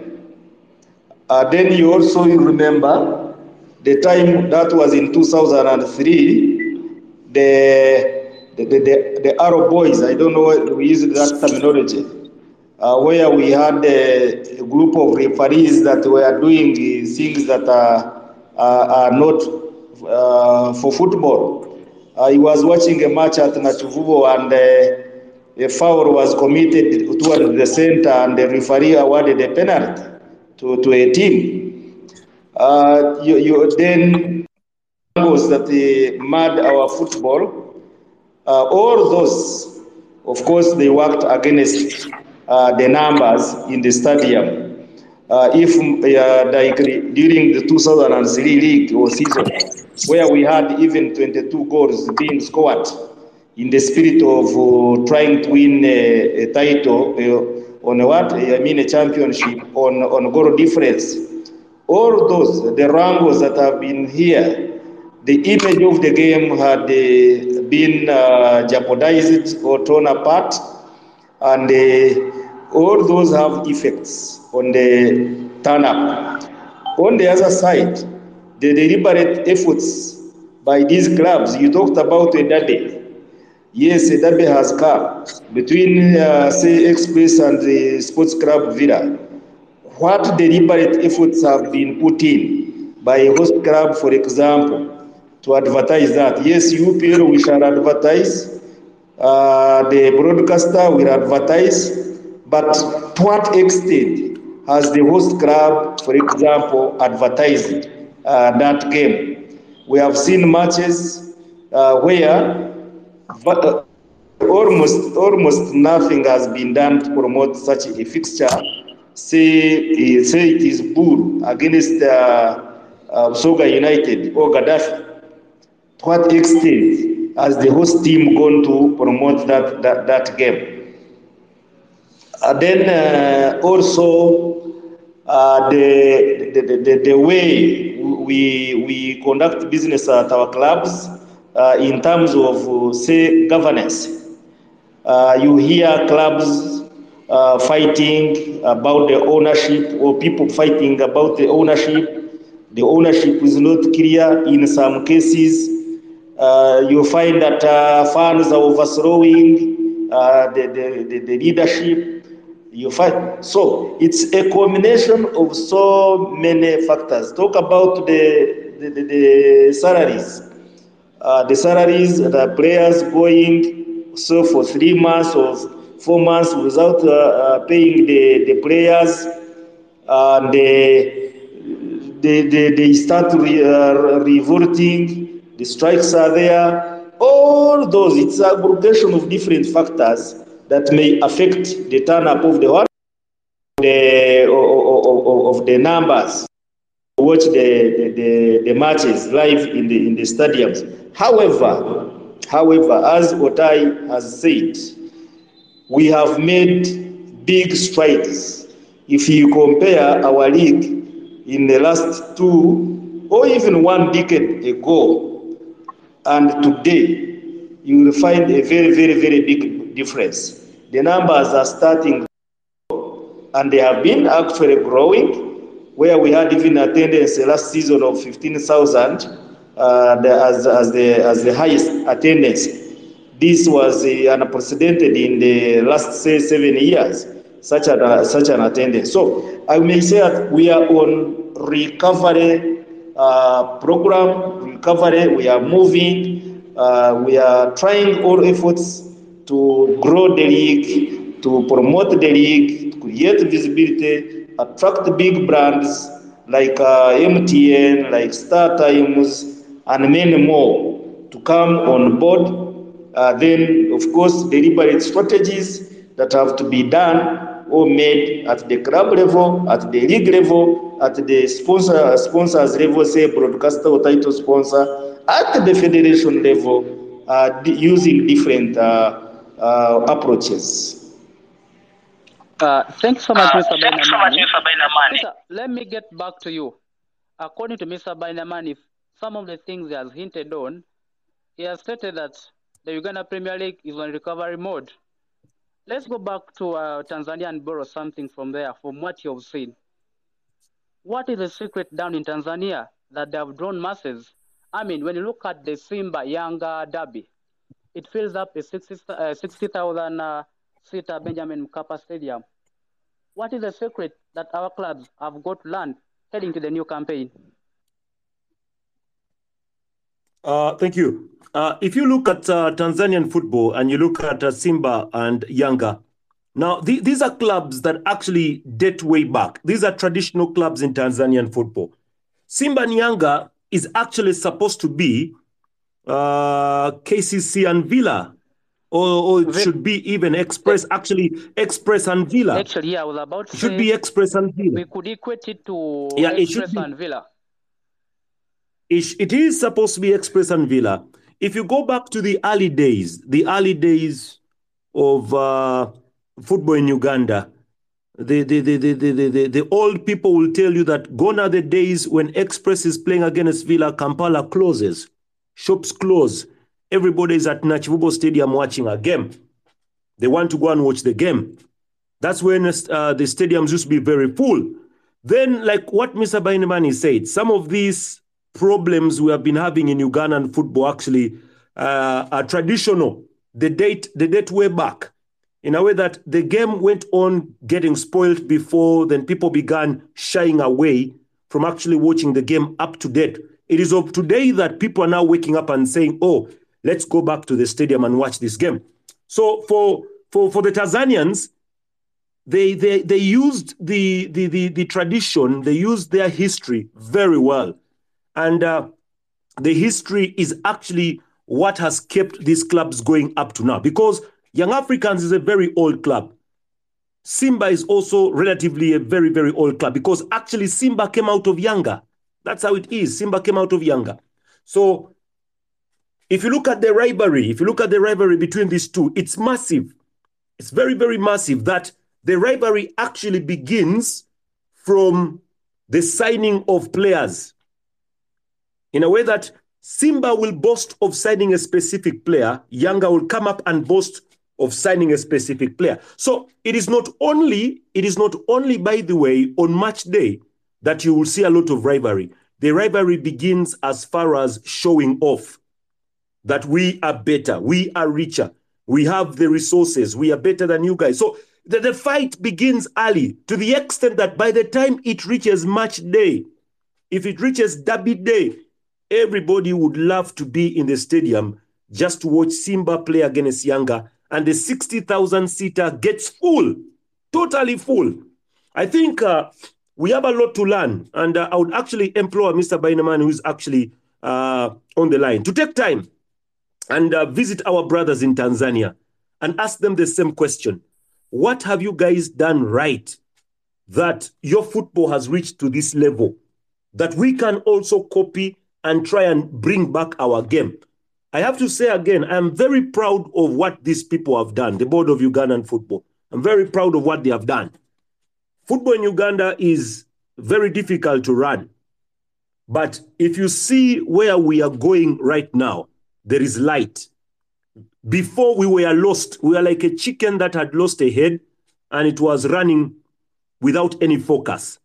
Uh, then you also remember the time that was in two thousand three, the the the, the, the Arrow Boys, I don't know, we used that terminology, uh, where we had a, a group of referees that were doing things that are, are, are not uh, for football. I was watching a match at Nachivubo and uh, a foul was committed towards the center and the referee awarded a penalty to, to a team. Uh, you, you then was that they marred our football. Uh, all those Of course, they worked against uh, the numbers in the stadium. Uh, if uh, like during the two thousand three league or season, where we had even twenty-two goals being scored, in the spirit of uh, trying to win a, a title uh, on what I mean a championship on on goal difference, all those the Rangos that have been here, the image of the game had uh, been uh, jeopardized or torn apart, and uh, all those have effects on the turn-up. On the other side, the deliberate efforts by these clubs, you talked about Edabe. Yes, Edabe has come between, uh, say, Express and the Sports Club Villa. What deliberate efforts have been put in by a host club, for example, to advertise that? Yes, U P L, we shall advertise. Uh, the broadcaster will advertise. But to what extent has the host club, for example, advertised uh, that game? We have seen matches uh, where but, uh, almost almost nothing has been done to promote such a fixture. Say, uh, say it is Bull against uh, uh, Busoga United or Gaddafi. To what extent has the host team gone to promote that, that, that game? And then uh, also uh, the, the, the, the way we, we conduct business at our clubs uh, in terms of, uh, say, governance. Uh, you hear clubs uh, fighting about the ownership, or people fighting about the ownership. The ownership is not clear in some cases. Uh, you find that uh, fans are overthrowing uh, the, the, the, the leadership. You find so it's a combination of so many factors. Talk about the the, the, the salaries, uh, the salaries, the players going so for three months or four months without uh, uh, paying the the players, and uh, they, they they they start re, uh, revolting. The strikes are there. All those, it's an aggregation of different factors that may affect the turn-up of the, the of, of, of the numbers. Watch the, the, the matches live in the in the stadiums. However, however, as Otai has said, we have made big strides. If you compare our league in the last two or even one decade ago and today, you will find a very, very, very big difference. The numbers are starting, and they have been actually growing, where we had even attendance last season of fifteen thousand uh, as, as, the, as the highest attendance. This was uh, unprecedented in the last, say, seven years, such an, uh, such an attendance. So I may say that we are on recovery uh, program, recovery, we are moving, uh, we are trying all efforts to grow the league, to promote the league, to create visibility, attract big brands like uh, M T N, like StarTimes, and many more to come on board. Uh, then, of course, deliberate strategies that have to be done or made at the club level, at the league level, at the sponsor sponsors level, say broadcaster or title sponsor, at the federation level, uh, using different Uh, Uh, approaches. Uh, thanks so much, uh, Mister Bainamani. So Mister, let me get back to you. According to Mister Bainamani, some of the things he has hinted on, he has stated that the Uganda Premier League is on recovery mode. Let's go back to uh, Tanzania and borrow something from there, from what you have seen. What is the secret down in Tanzania that they have drawn masses? I mean, when you look at the Simba Yanga derby, it fills up a sixty thousand uh, seater Benjamin Mkapa Stadium. What is the secret that our clubs have got to learn heading to the new campaign? Uh, thank you. Uh, if you look at uh, Tanzanian football and you look at uh, Simba and Yanga, now th these are clubs that actually date way back. These are traditional clubs in Tanzanian football. Simba and Yanga is actually supposed to be Uh, K C C A and Villa Or, or it should be even Express, actually Express and Villa. Actually, yeah, I was about to it should say be Express and Villa. We could equate it to yeah, Express it and Villa. It, it is supposed to be Express and Villa. If you go back to the early days, the early days of uh, football in Uganda, the, the, the, the, the, the, the old people will tell you that gone are the days when Express is playing against Villa, Kampala closes, shops close. Everybody is at Nachivubo Stadium watching a game. They want to go and watch the game. That's when uh, the stadiums used to be very full. Then, like what Mister Bainimani said, some of these problems we have been having in Ugandan football actually uh, are traditional. The date, the date way back, in a way that the game went on getting spoiled before, then people began shying away from actually watching the game up to date. It is of today that people are now waking up and saying, oh, let's go back to the stadium and watch this game. So for for, for the Tanzanians, they they they used the the, the the tradition, they used their history very well. And uh, the history is actually what has kept these clubs going up to now, because Young Africans is a very old club. Simba is also relatively a very, very old club, because actually Simba came out of Yanga. That's how it is. Simba came out of Yanga. So if you look at the rivalry, if you look at the rivalry between these two, it's massive. It's very, very massive that the rivalry actually begins from the signing of players. In a way that Simba will boast of signing a specific player, Yanga will come up and boast of signing a specific player. So it is not only, it is not only, by the way, on match day that you will see a lot of rivalry. The rivalry begins as far as showing off that we are better, we are richer, we have the resources, we are better than you guys. So the, the fight begins early, to the extent that by the time it reaches match day, if it reaches derby day, everybody would love to be in the stadium just to watch Simba play against Yanga, and the sixty thousand seater gets full, totally full. I think uh, we have a lot to learn, and uh, I would actually implore Mister Baineman, who is actually uh, on the line, to take time and uh, visit our brothers in Tanzania and ask them the same question. What have you guys done right that your football has reached to this level, that we can also copy and try and bring back our game? I have to say again, I'm very proud of what these people have done, the board of Ugandan football. I'm very proud of what they have done. Football in Uganda is very difficult to run. But if you see where we are going right now, there is light. Before, we were lost. We were like a chicken that had lost a head and it was running without any focus.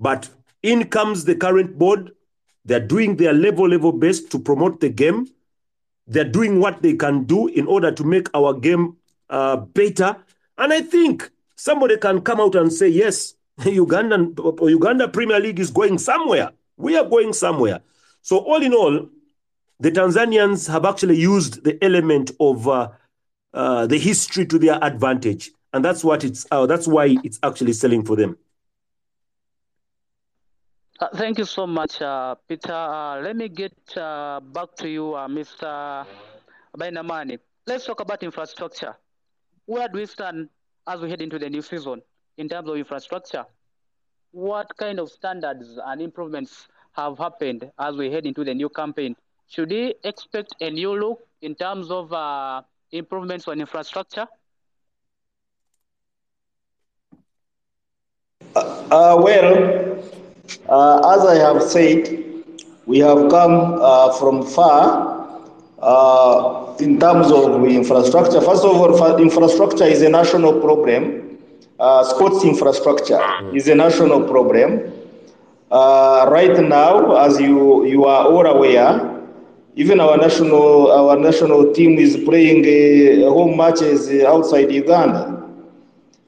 But in comes the current board. They're doing their level, level best to promote the game. They're doing what they can do in order to make our game uh, better. And I think somebody can come out and say, yes, Ugandan, Uganda Premier League is going somewhere. We are going somewhere. So all in all, the Tanzanians have actually used the element of uh, uh, the history to their advantage. And that's what it's. Uh, that's why it's actually selling for them. Uh, thank you so much, uh, Peter. Uh, let me get uh, back to you, uh, Mister Bainamani. Let's talk about infrastructure. Where do we stand as we head into the new season in terms of infrastructure? What kind of standards and improvements have happened as we head into the new campaign? Should we expect a new look in terms of uh, improvements on infrastructure? Uh, uh, well... Uh, as I have said, we have come uh, from far uh, in terms of infrastructure. First of all, infrastructure is a national problem. Uh, sports infrastructure is a national problem. Uh, right now, as you, you are all aware, even our national, our national team is playing a, a home matches outside Uganda.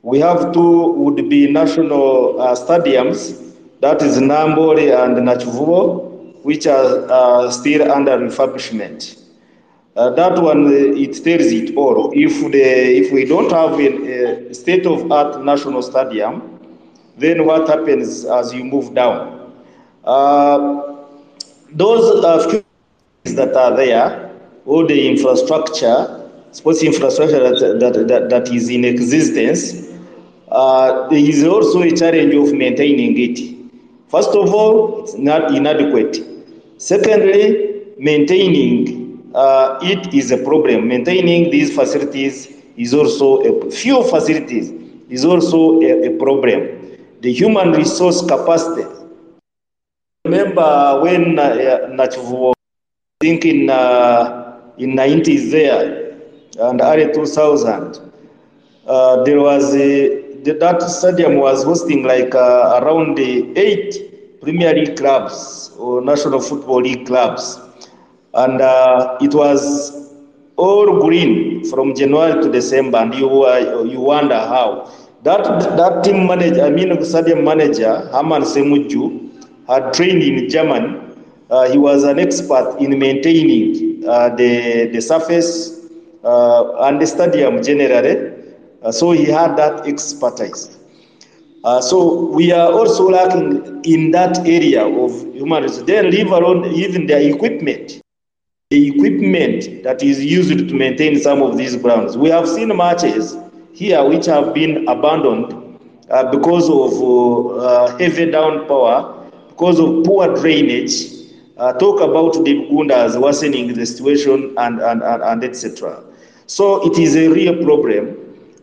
We have two would be national uh, stadiums. That is Namboole and Nachivubo, which are uh, still under refurbishment. Uh, that one, it tells it all. If, the, if we don't have a, a state-of-art national stadium, then what happens as you move down? Uh, those uh, that are there, all the infrastructure, sports infrastructure that, that, that, that is in existence, uh, there is also a challenge of maintaining it. First of all, it's not inadequate. Secondly, maintaining uh, it is a problem. Maintaining these facilities is also a few facilities is also a, a problem. The human resource capacity. Remember when uh, Nachivubo, I think in uh, in nineties there and early two thousand, uh, there was a that stadium was hosting like uh, around the eight Premier League clubs or National Football League clubs, and uh, it was all green from January to December, and you uh, you wonder how that that team manager, I mean stadium manager Herman Semuju, had trained in Germany. Uh, he was an expert in maintaining uh, the the surface uh, and the stadium generally. Uh, so he had that expertise. Uh, so we are also lacking in that area of human resources. Then leave alone even the equipment, the equipment that is used to maintain some of these grounds. We have seen matches here which have been abandoned uh, because of uh, heavy downpour, because of poor drainage. Uh, talk about the Ugandas worsening the situation and, and, and, and et cetera. So it is a real problem.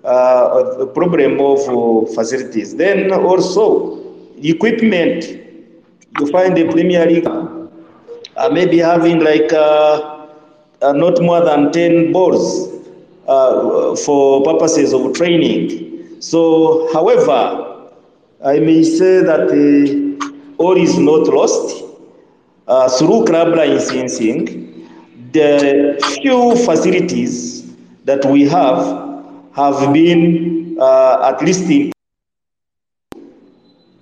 Uh, a problem of uh, facilities. Then also equipment. You find the Premier League uh, maybe having like uh, uh, not more than ten balls uh, for purposes of training. So, however, I may say that uh, all is not lost. Uh, through club licensing, the few facilities that we have have been uh, at least in,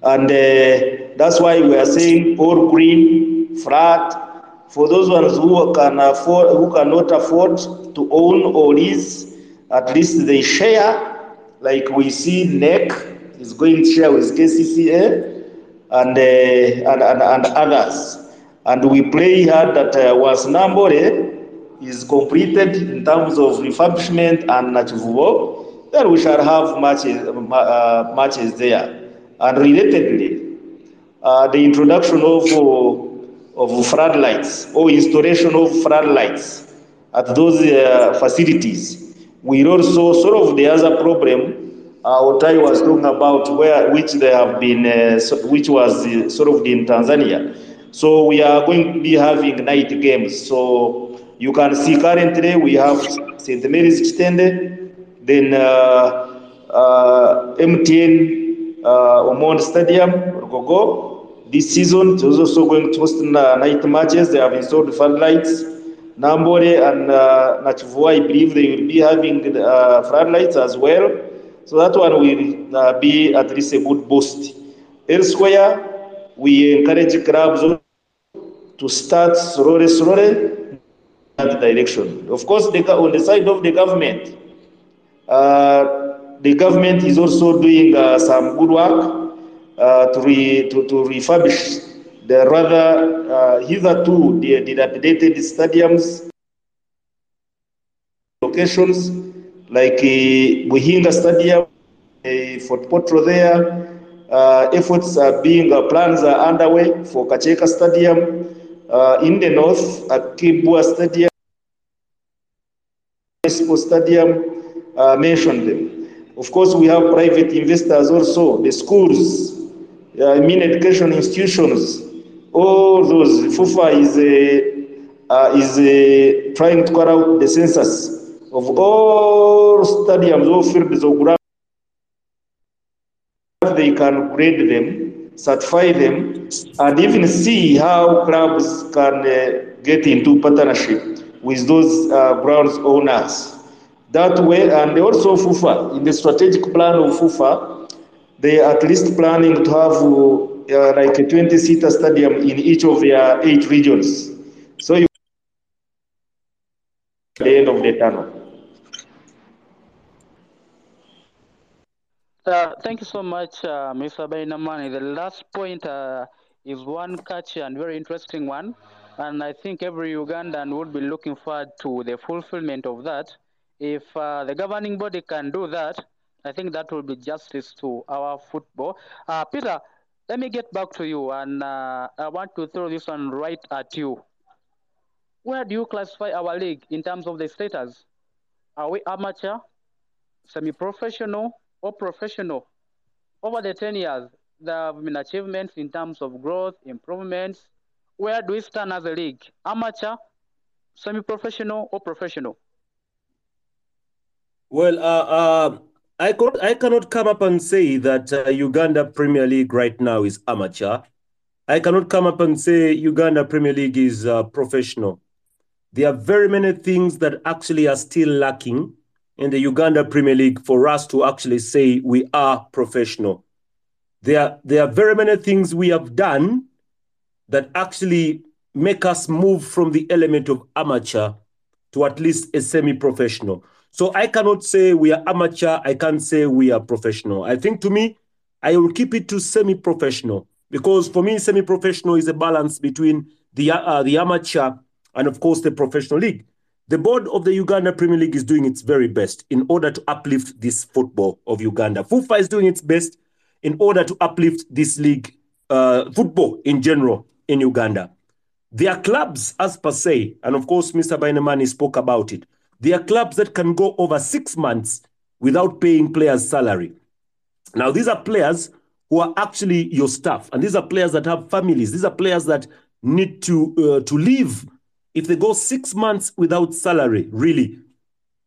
and uh, that's why we are saying all green, flat, for those ones who can afford, who cannot afford to own or lease, at least they share, like we see N E C is going to share with K C C A and, uh, and, and, and others. And we pray hard that uh, once Namboole is completed in terms of refurbishment and Nachifubo, then we shall have matches, uh, matches there. And relatedly, uh, the introduction of, of floodlights or installation of floodlights at those uh, facilities will also solve the other problem uh, Tai was talking about, where which they have been, uh, which was uh, solved in Tanzania. So we are going to be having night games. So you can see currently we have Saint Mary's Extended, then uh, uh, M T N uh, Omondi Stadium, Rokogo. This season is also going to host night matches. They have installed floodlights. Namboole and uh, Nachivu, I believe they will be having uh, floodlights as well. So that one will uh, be at least a good boost. Elsewhere, we encourage clubs to start slowly, slowly. Direction. Of course, the, on the side of the government, uh, the government is also doing uh, some good work uh, to, re, to, to refurbish the rather uh, hitherto the dilapidated stadiums, locations like uh, Buhinga Stadium, uh, Fort Potro there. Uh, efforts are being, uh, plans are underway for Kacheka Stadium uh, in the north, at Kibua Stadium. Sports Stadium, uh, mentioned them. Of course, we have private investors also, the schools, uh, I mean education institutions, all those. FUFA is a, uh, is a trying to cut out the census of all stadiums, all fields of ground. They can grade them, certify them, and even see how clubs can uh, get into partnership with those uh, grounds owners. That way, and also FUFA, in the strategic plan of FUFA, they are at least planning to have uh, like a twenty-seater stadium in each of their eight regions. So you at the end of the tunnel. Uh, thank you so much, uh, Mister Bainamani. The last point uh, is one catchy and very interesting one. And I think every Ugandan would be looking forward to the fulfillment of that If uh, the governing body can do that, I think that will be justice to our football. Uh, Peter, let me get back to you, and uh, I want to throw this one right at you. Where do you classify our league in terms of the status? Are we amateur, semi-professional, or professional? Over the ten years, there have been achievements in terms of growth, improvements. Where do we stand as a league? Amateur, semi-professional, or professional? Well, uh, uh, I, could, I cannot come up and say that uh, Uganda Premier League right now is amateur. I cannot come up and say Uganda Premier League is uh, professional. There are very many things that actually are still lacking in the Uganda Premier League for us to actually say we are professional. There, there are very many things we have done that actually make us move from the element of amateur to at least a semi-professional. So I cannot say we are amateur. I can't say we are professional. I think to me, I will keep it to semi-professional. Because for me, semi-professional is a balance between the uh, the amateur and, of course, the professional league. The board of the Uganda Premier League is doing its very best in order to uplift this football of Uganda. FUFA is doing its best in order to uplift this league, uh, football in general, in Uganda. There are clubs, as per se, and, of course, Mister Bainemani spoke about it. There are clubs that can go over six months without paying players' salary. Now, these are players who are actually your staff. And these are players that have families. These are players that need to uh, to live. If they go six months without salary, really,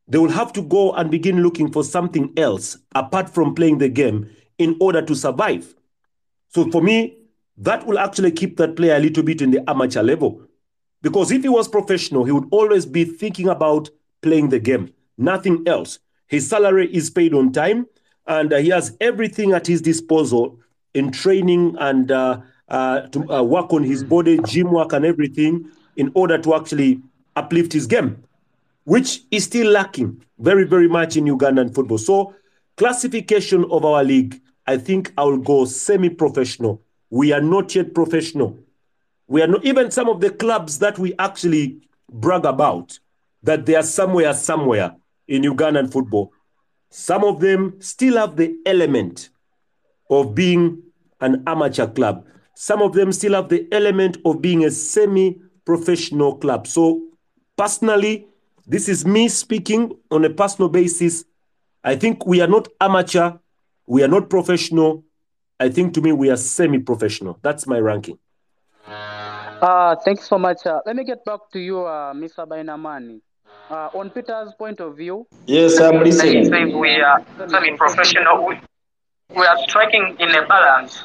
they will have to go and begin looking for something else apart from playing the game in order to survive. So for me, that will actually keep that player a little bit in the amateur level. Because if he was professional, he would always be thinking about playing the game, nothing else. His salary is paid on time. And uh, he has everything at his disposal in training and uh, uh, to uh, work on his body, gym work and everything in order to actually uplift his game, which is still lacking very, very much in Ugandan football. So classification of our league, I think I will go semi-professional. We are not yet professional. We are not, even some of the clubs that we actually brag about, that they are somewhere, somewhere in Ugandan football. Some of them still have the element of being an amateur club. Some of them still have the element of being a semi-professional club. So personally, this is me speaking on a personal basis. I think we are not amateur. We are not professional. I think to me, we are semi-professional. That's my ranking. Uh, thanks so much. Uh, let me get back to you, uh, Mister Bainamani. Uh, on Peter's point of view, yes, I'm listening. I think we are semi-professional. We, we are striking in a balance.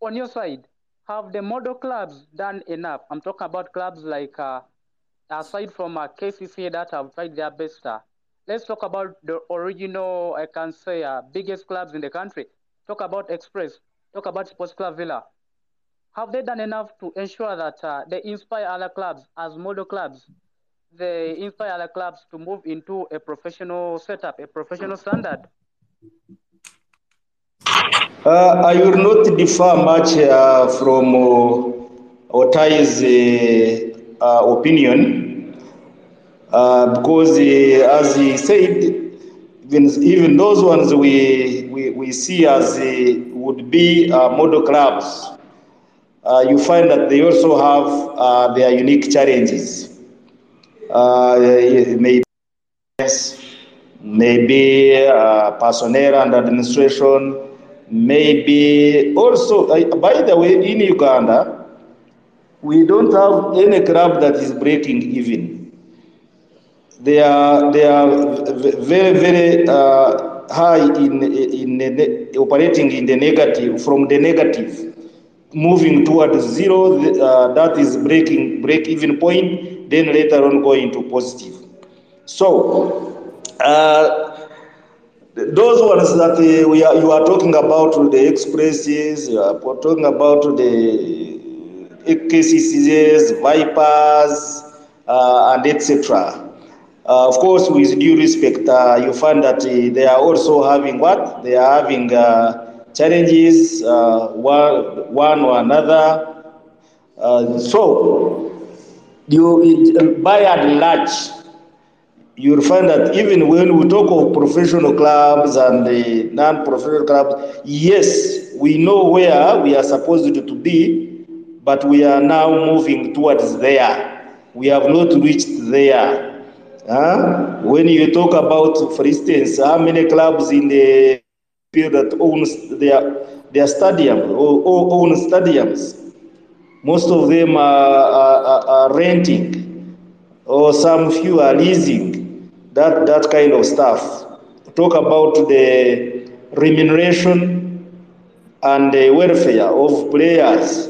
On your side, have the model clubs done enough? I'm talking about clubs like, uh, aside from uh, K C C A that have tried their best. Uh, let's talk about the original, I can say, uh, biggest clubs in the country. Talk about Express. Talk about Sports Club Villa. Have they done enough to ensure that uh, they inspire other clubs as model clubs? They inspire other clubs to move into a professional setup, a professional standard? Uh, I will not differ much uh, from uh, Otai's uh, uh, opinion uh, because, uh, as he said, even, even those ones we, we, we see as uh, would be uh, model clubs, Uh, you find that they also have uh, their unique challenges. Uh, maybe maybe uh, personnel and administration, maybe also, uh, by the way, in Uganda, we don't have any club that is breaking even. They are, they are very, very uh, high in, in, in operating in the negative, from the negative. Moving towards zero, uh, that is breaking break even point, then later on going to positive. So uh, those ones that uh, we are, you are talking about, the Expresses, you are talking about the K C C As, Vipers, uh, and et cetera. Uh, of course, with due respect, uh, you find that uh, they are also having what? They are having uh, challenges, uh, one, one or another. Uh, so, you, it, by and large, you'll find that even when we talk of professional clubs and the non-professional clubs, yes, we know where we are supposed to be, but we are now moving towards there. We have not reached there. Huh? When you talk about, for instance, how many clubs in the field that own their, their stadium or, or own stadiums, most of them are, are, are renting, or some few are leasing. That, that kind of stuff. Talk about the remuneration and the welfare of players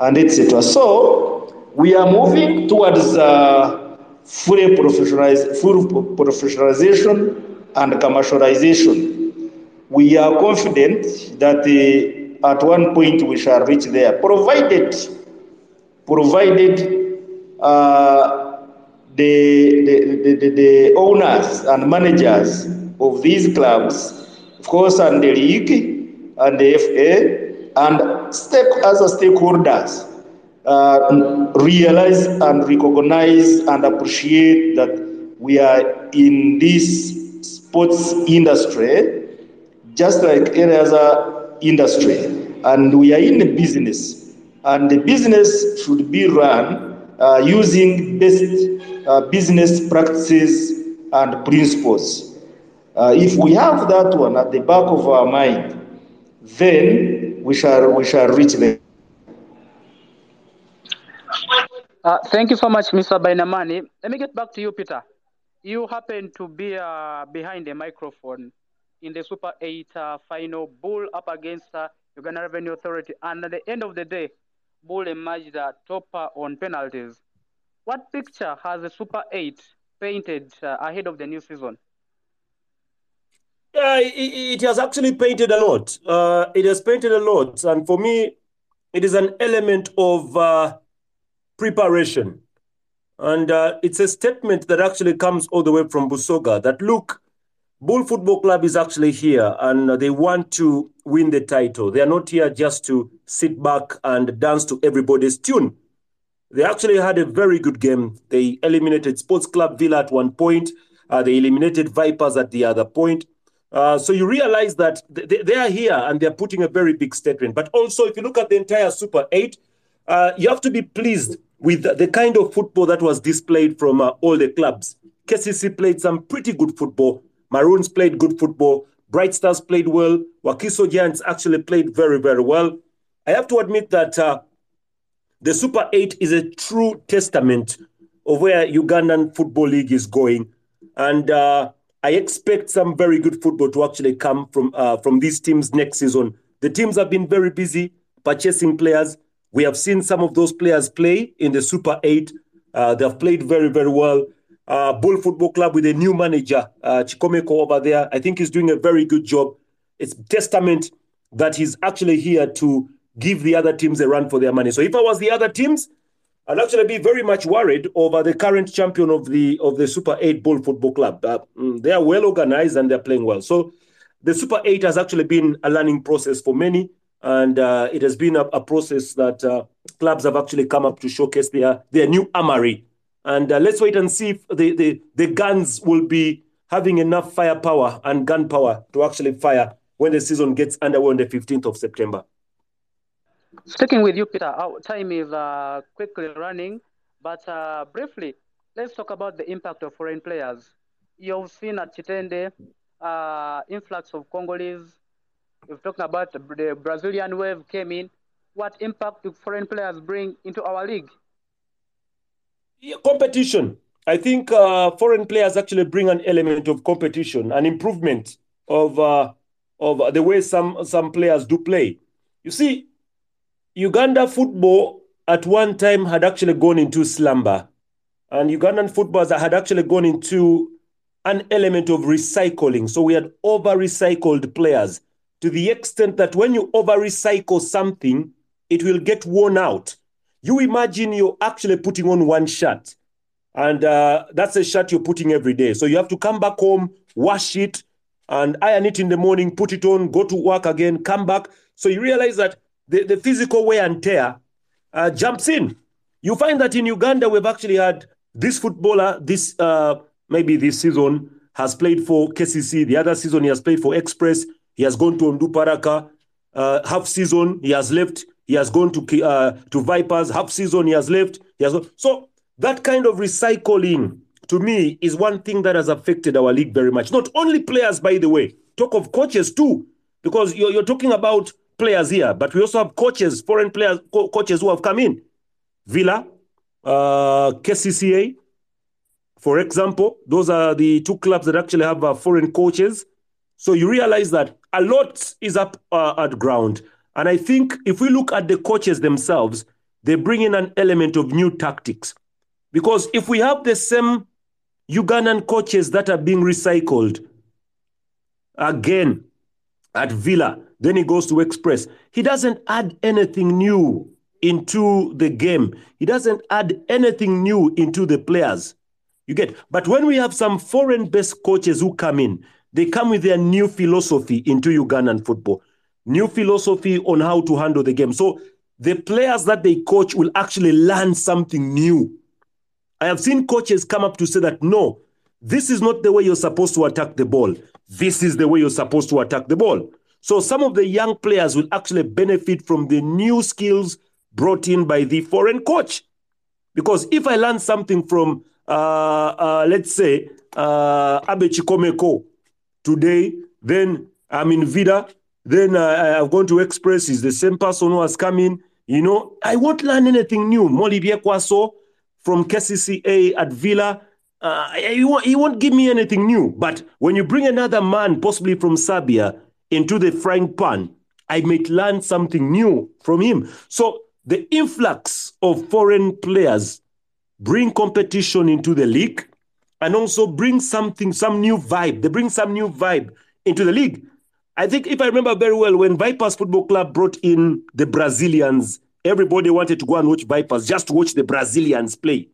and et cetera. So we are moving towards uh, full professionaliz- full professionalization and commercialization. We are confident that uh, at one point we shall reach there, provided, provided. Uh, The, the, the, the owners and managers of these clubs, of course, and the league and the F A and stake, as a stakeholders uh, realize and recognize and appreciate that we are in this sports industry just like any other industry, and we are in the business, and the business should be run Uh, using best uh, business practices and principles. Uh, if we have that one at the back of our mind, then we shall we shall reach there. Uh, thank you so much, Mister Bainamani. Let me get back to you, Peter. You happen to be uh, behind the microphone in the Super eight uh, final, Bull up against uh, Uganda Revenue Authority, and at the end of the day, Bull emerged a topper on penalties. What picture has the Super eight painted uh, ahead of the new season? Uh, it, it has actually painted a lot. Uh, it has painted a lot. And for me, it is an element of uh, preparation. And uh, it's a statement that actually comes all the way from Busoga that, look, Bull Football Club is actually here and they want to win the title. They are not here just to sit back and dance to everybody's tune. They actually had a very good game. They eliminated Sports Club Villa at one point. Uh, they eliminated Vipers at the other point. Uh, so you realize that they, they are here and they're putting a very big statement. But also, if you look at the entire Super eight, uh, you have to be pleased with the kind of football that was displayed from uh, all the clubs. K C C played some pretty good football. Maroons played good football. Bright Stars played well. Wakiso Giants actually played very, very well. I have to admit that uh, the Super eight is a true testament of where Ugandan Football League is going. And uh, I expect some very good football to actually come from, uh, from these teams next season. The teams have been very busy purchasing players. We have seen some of those players play in the Super eight. Uh, they have played very, very well. Uh, Bull Football Club with a new manager, uh, Chikomeko over there. I think he's doing a very good job. It's testament that he's actually here to give the other teams a run for their money. So if I was the other teams, I'd actually be very much worried over the current champion of the of the Super eight, Bull Football Club. Uh, they are well organized and they're playing well. So the Super eight has actually been a learning process for many, and uh, it has been a, a process that uh, clubs have actually come up to showcase their, their new armory. And uh, let's wait and see if the, the, the guns will be having enough firepower and gun power to actually fire when the season gets underway on the fifteenth of September. Sticking with you, Peter, our time is uh, quickly running, but uh, briefly, let's talk about the impact of foreign players. You've seen at Chitende, uh, influx of Congolese. We've talked about the Brazilian wave came in. What impact do foreign players bring into our league? Competition. I think uh, foreign players actually bring an element of competition, an improvement of uh, of the way some some players do play. You see, Uganda football at one time had actually gone into slumber, and Ugandan footballers had actually gone into an element of recycling. So we had over-recycled players to the extent that when you over-recycle something, it will get worn out. You imagine you're actually putting on one shirt, and uh, that's a shirt you're putting every day. So you have to come back home, wash it, and iron it in the morning, put it on, go to work again, come back. So you realize that the, the physical wear and tear uh, jumps in. You find that in Uganda, we've actually had this footballer, this uh, maybe this season has played for K C C, the other season he has played for Express, he has gone to Ondu Paraka, uh, half season he has left, he has gone to uh, to Vipers, half season he has left, he has so that kind of recycling to me is one thing that has affected our league very much. Not only players, by the way, talk of coaches too, because you're, you're talking about players here, but we also have coaches, foreign players, co coaches who have come in. Villa, uh, K C C A, for example, those are the two clubs that actually have uh, foreign coaches. So you realize that a lot is up uh, at ground. And I think if we look at the coaches themselves, they bring in an element of new tactics. Because if we have the same Ugandan coaches that are being recycled, again, at Villa, then he goes to Express. He doesn't add anything new into the game. He doesn't add anything new into the players. You get? But when we have some foreign-based coaches who come in, they come with their new philosophy into Ugandan football, new philosophy on how to handle the game. So the players that they coach will actually learn something new. I have seen coaches come up to say that, no, this is not the way you're supposed to attack the ball. This is the way you're supposed to attack the ball. So some of the young players will actually benefit from the new skills brought in by the foreign coach. Because if I learn something from, uh, uh, let's say, uh, Abe Chikomeko today, then I'm in Vida, then uh, I've gone to Express, it's the same person who has come in, you know, I won't learn anything new. Molibie Kwaso from K C C A at Villa, uh, he, won't, he won't give me anything new. But when you bring another man, possibly from Serbia, into the frying pan, I might learn something new from him. So the influx of foreign players bring competition into the league and also bring something, some new vibe. They bring some new vibe into the league. I think, if I remember very well, when Vipers Football Club brought in the Brazilians, everybody wanted to go and watch Vipers, just to watch the Brazilians play.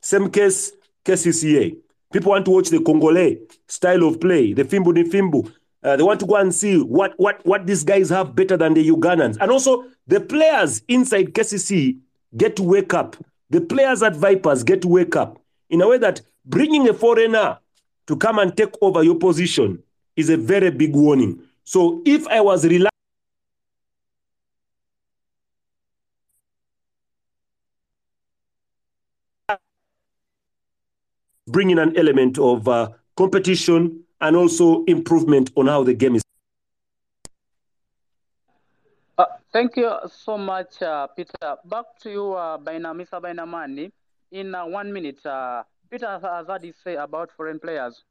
Same case, K C C A. People want to watch the Congolese style of play, the Fimbu ni Fimbu. Uh, they want to go and see what, what, what these guys have better than the Ugandans. And also, the players inside K C C get to wake up. The players at Vipers get to wake up in a way that bringing a foreigner to come and take over your position is a very big warning. So if I was relaxed, bringing an element of uh, competition, and also improvement on how the game is. Uh, thank you so much, uh, Peter. Back to you, uh, Baina, Mister Bainamani. In uh, one minute, uh, Peter has had to say about foreign players.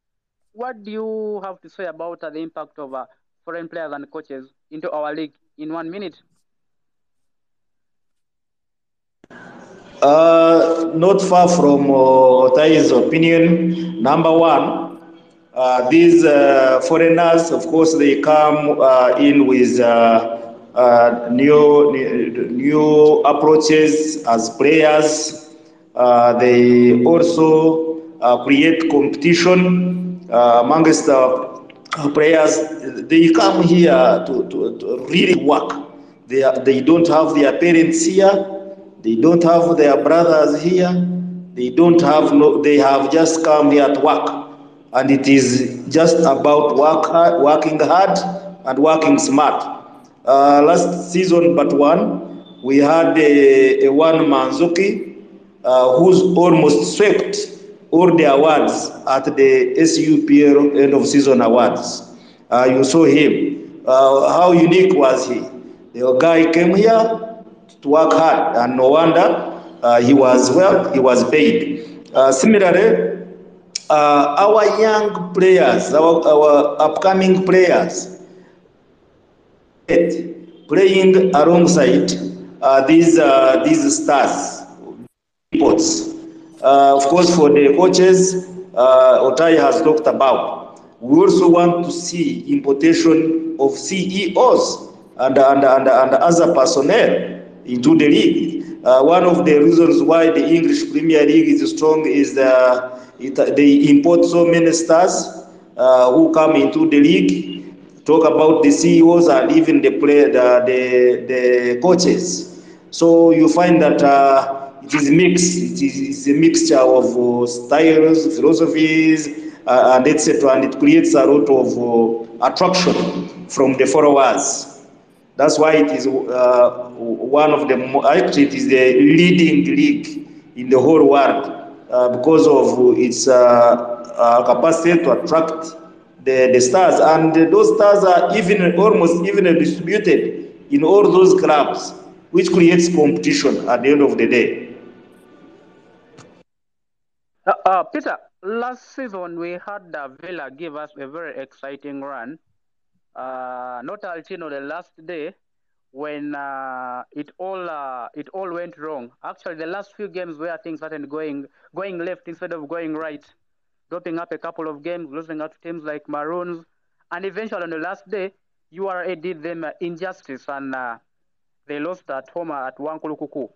What do you have to say about uh, the impact of uh, foreign players and coaches into our league in one minute? Uh, not far from uh, Otai's opinion. Number one, Uh, these uh, foreigners, of course, they come uh, in with uh, uh, new, new approaches as players. Uh, they also uh, create competition uh, amongst the uh, players. They come here to, to, to really work. They, are, they don't have their parents here. They don't have their brothers here. They don't have, no, they have just come here to work. And it is just about work hard, working hard and working smart. Uh, last season, but one, we had a, a one Manzuki uh, who's almost swept all the awards at the S U P L end of season awards. Uh, you saw him. Uh, how unique was he? The guy came here to work hard, and no wonder uh, he was well. He was paid. Uh, similarly. Uh, our young players, our, our upcoming players, playing alongside uh, these uh, these stars. Uh, of course, for the coaches, uh, Otai has talked about. We also want to see importation of C E Os and and and, and other personnel into the league. Uh, one of the reasons why the English Premier League is strong is the It, they import so many stars uh, who come into the league, talk about the C E Os and even the, play, the, the, the coaches. So you find that uh, it is mixed. It is a mixture of uh, styles, philosophies, uh, and et cetera. And it creates a lot of uh, attraction from the followers. That's why it is uh, one of the actually it is the leading league in the whole world. Uh, because of its uh, uh, capacity to attract the, the stars. And those stars are even almost evenly distributed in all those clubs, which creates competition at the end of the day. Uh, uh, Peter, last season we had uh, Villa give us a very exciting run. Uh, not until the last day when uh, it all uh, it all went wrong. Actually, the last few games where things started going going left instead of going right, dropping up a couple of games, losing out to teams like Maroons, and eventually on the last day, U R A did them uh, injustice and uh, they lost at home at Wankulukuku.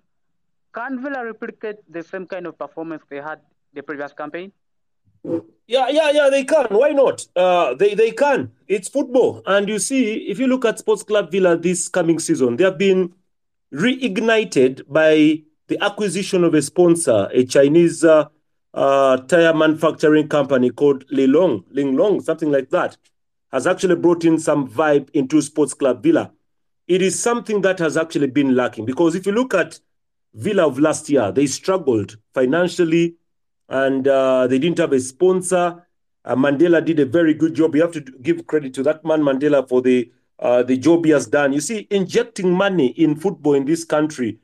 Can Villa replicate the same kind of performance they had the previous campaign? Yeah, yeah, yeah, they can. Why not? Uh, they, they can. It's football. And you see, if you look at Sports Club Villa this coming season, they have been reignited by the acquisition of a sponsor, a Chinese uh, uh, tire manufacturing company called Linglong, Linglong, something like that, has actually brought in some vibe into Sports Club Villa. It is something that has actually been lacking, because if you look at Villa of last year, they struggled financially. And uh, they didn't have a sponsor. Uh, Mandela did a very good job. You have to give credit to that man, Mandela, for the uh, the job he has done. You see, injecting money in football in this country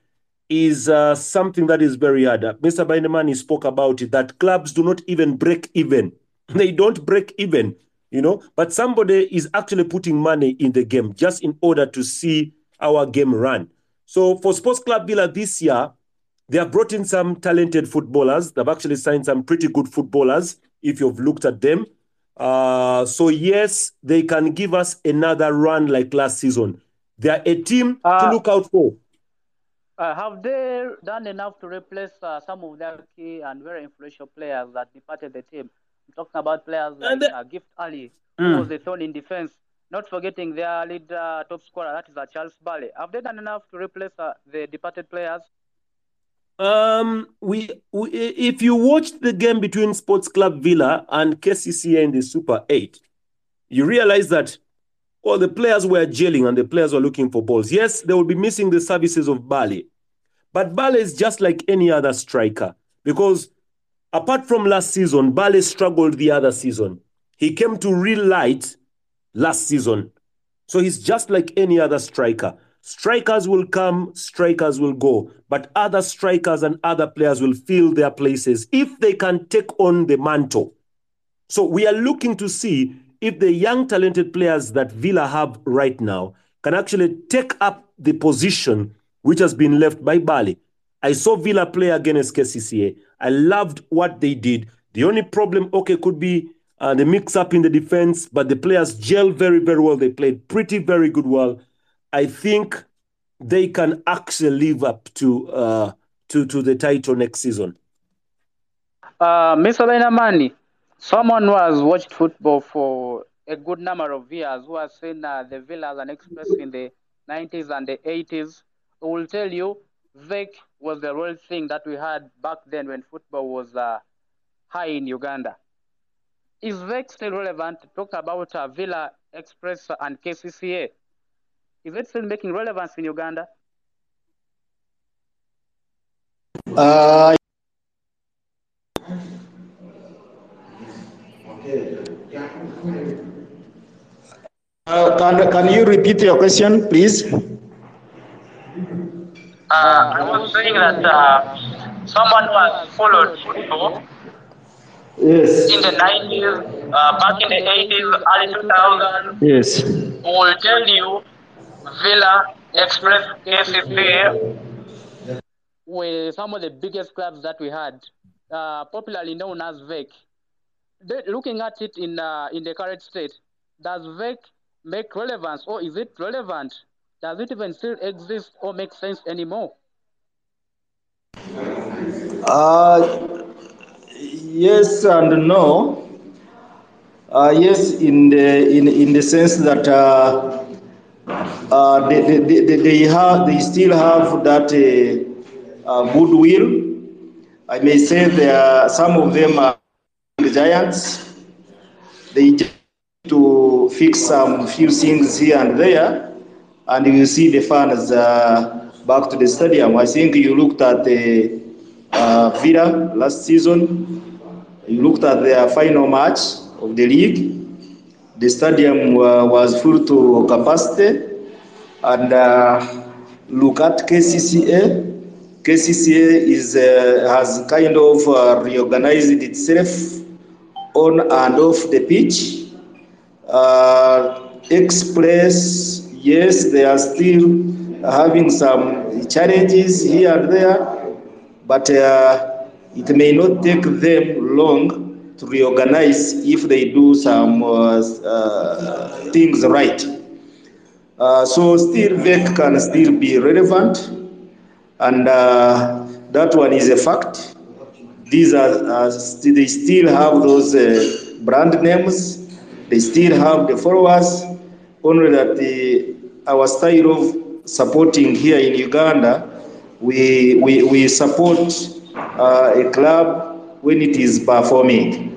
is uh, something that is very hard. Mister Bainemani spoke about it, that clubs do not even break even. They don't break even, you know. But somebody is actually putting money in the game just in order to see our game run. So for Sports Club Villa this year, they have brought in some talented footballers. They've actually signed some pretty good footballers, if you've looked at them. Uh, so, yes, they can give us another run like last season. They are a team uh, to look out for. Uh, have they done enough to replace uh, some of their key and very influential players that departed the team? I'm talking about players like the... uh, Gift Ali, mm. who was the thorn in defense. Not forgetting their lead uh, top scorer, that is uh, Charles Barley. Have they done enough to replace uh, the departed players? Um, we, we if you watched the game between Sports Club Villa and K C C A in the Super eight, you realize that all well, the players were gelling and the players were looking for balls. Yes, they will be missing the services of Bale, but Bale is just like any other striker, because apart from last season, Bale struggled the other season. He came to real light last season, so he's just like any other striker. Strikers will come, strikers will go, but other strikers and other players will fill their places if they can take on the mantle. So we are looking to see if the young talented players that Villa have right now can actually take up the position which has been left by Bali. I saw Villa play against K C C A. I loved what they did. The only problem, okay, could be uh, the mix-up in the defense, but the players gel very, very well. They played pretty, very good well. I think they can actually live up to uh, to to the title next season. Uh, Mister Bainamani, someone who has watched football for a good number of years, who has seen uh, the Villas and Express in the nineties and the eighties, will tell you V E C was the real thing that we had back then when football was uh, high in Uganda. Is V E C still relevant? Talk about uh, Villa, Express and K C C A. Is it still making relevance in Uganda? Uh, uh, can, can you repeat your question, please? Uh, I was saying that uh, someone who has followed football yes. in the nineties, uh, back in the eighties, early two thousands, yes. will tell you Villa, Express, K C C A were some of the biggest clubs that we had, uh, popularly known as V E C. They, looking at it in uh, in the current state, does V E C make relevance, or is it relevant? Does it even still exist or make sense anymore? Uh, yes and no. Uh, yes, in the in in the sense that. Uh, Uh, they, they, they, they, have, they still have that uh, uh, goodwill. I may say there are, some of them are giants. They to fix some um, few things here and there, and you see the fans uh, back to the stadium. I think you looked at the uh, Villa last season. You looked at their final match of the league. The stadium uh, was full to capacity, and uh, look at K C C A. K C C A is, uh, has kind of uh, reorganized itself on and off the pitch. Uh, Express, yes, they are still having some challenges here and there, but uh, it may not take them long to reorganize if they do some uh, uh, things right. Uh, so still they can still be relevant. And uh, that one is a fact. These are, uh, st they still have those uh, brand names. They still have the followers. Only that the, our style of supporting here in Uganda, we, we, we support uh, a club when it is performing.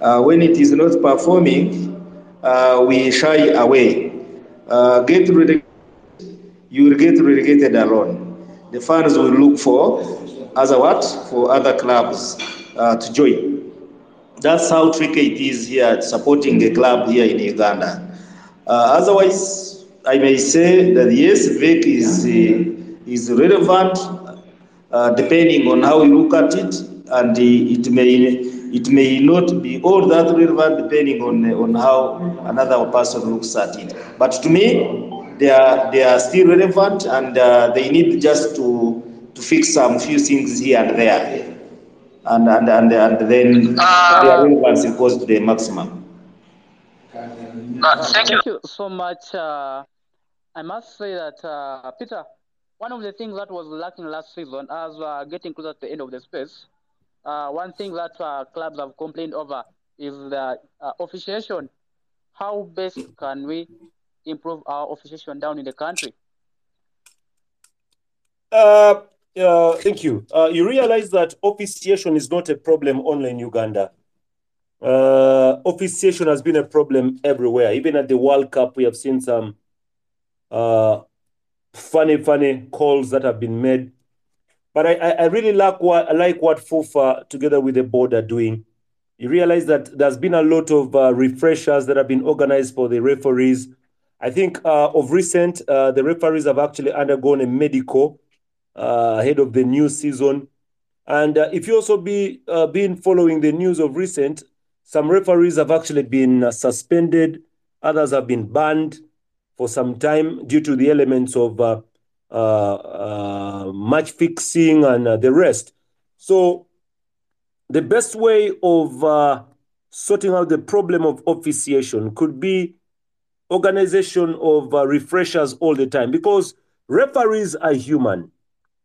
Uh, when it is not performing, uh, we shy away. Uh, get relegated, you will get relegated alone. The fans will look for other what for other clubs uh, to join. That's how tricky it is here supporting a club here in Uganda. Uh, otherwise, I may say that yes, V E C is uh, is relevant uh, depending on how you look at it, and uh, it may it may not be all that relevant depending on uh, on how another person looks at it. But to me, They are, they are still relevant, and uh, they need just to to fix some few things here and there, and and and, and then uh, their relevance goes to the maximum. Uh, thank you. Thank you so much. Uh, I must say that uh, Peter, one of the things that was lacking last season, as we are getting closer to the end of the space, uh, one thing that uh, clubs have complained over is the uh, officiation. How best can we improve our officiation down in the country? Uh, uh, thank you. Uh, you realize that officiation is not a problem only in Uganda. Uh, officiation has been a problem everywhere. Even at the World Cup, we have seen some uh, funny, funny calls that have been made. But I, I, I really like what, I like what FUFA together with the board are doing. You realize that there's been a lot of uh, refreshers that have been organized for the referees. I think uh, of recent, uh, the referees have actually undergone a medical uh, ahead of the new season. And uh, if you also be uh, been following the news of recent, some referees have actually been uh, suspended. Others have been banned for some time due to the elements of uh, uh, uh, match fixing and uh, the rest. So the best way of uh, sorting out the problem of officiation could be organization of uh, refreshers all the time, because referees are human.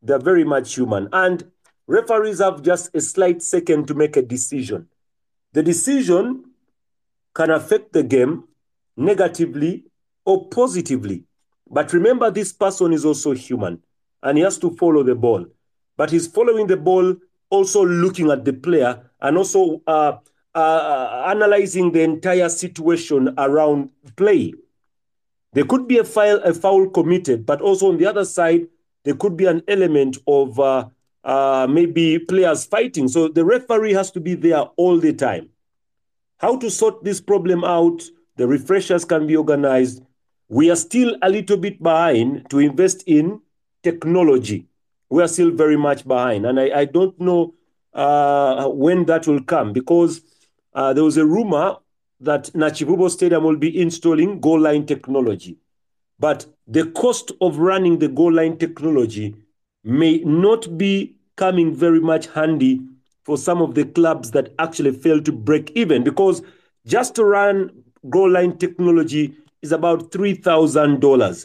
They're very much human. And referees have just a slight second to make a decision. The decision can affect the game negatively or positively. But remember, this person is also human and he has to follow the ball. But he's following the ball, also looking at the player, and also uh, Uh, analyzing the entire situation around play. There could be a, file, a foul committed, but also on the other side, there could be an element of uh, uh, maybe players fighting. So the referee has to be there all the time. How to sort this problem out? The refreshers can be organized. We are still a little bit behind to invest in technology. We are still very much behind. And I, I don't know uh, when that will come, because Uh, there was a rumor that Nachivubo Stadium will be installing goal line technology. But the cost of running the goal line technology may not be coming very much handy for some of the clubs that actually fail to break even, because just to run goal line technology is about three thousand dollars.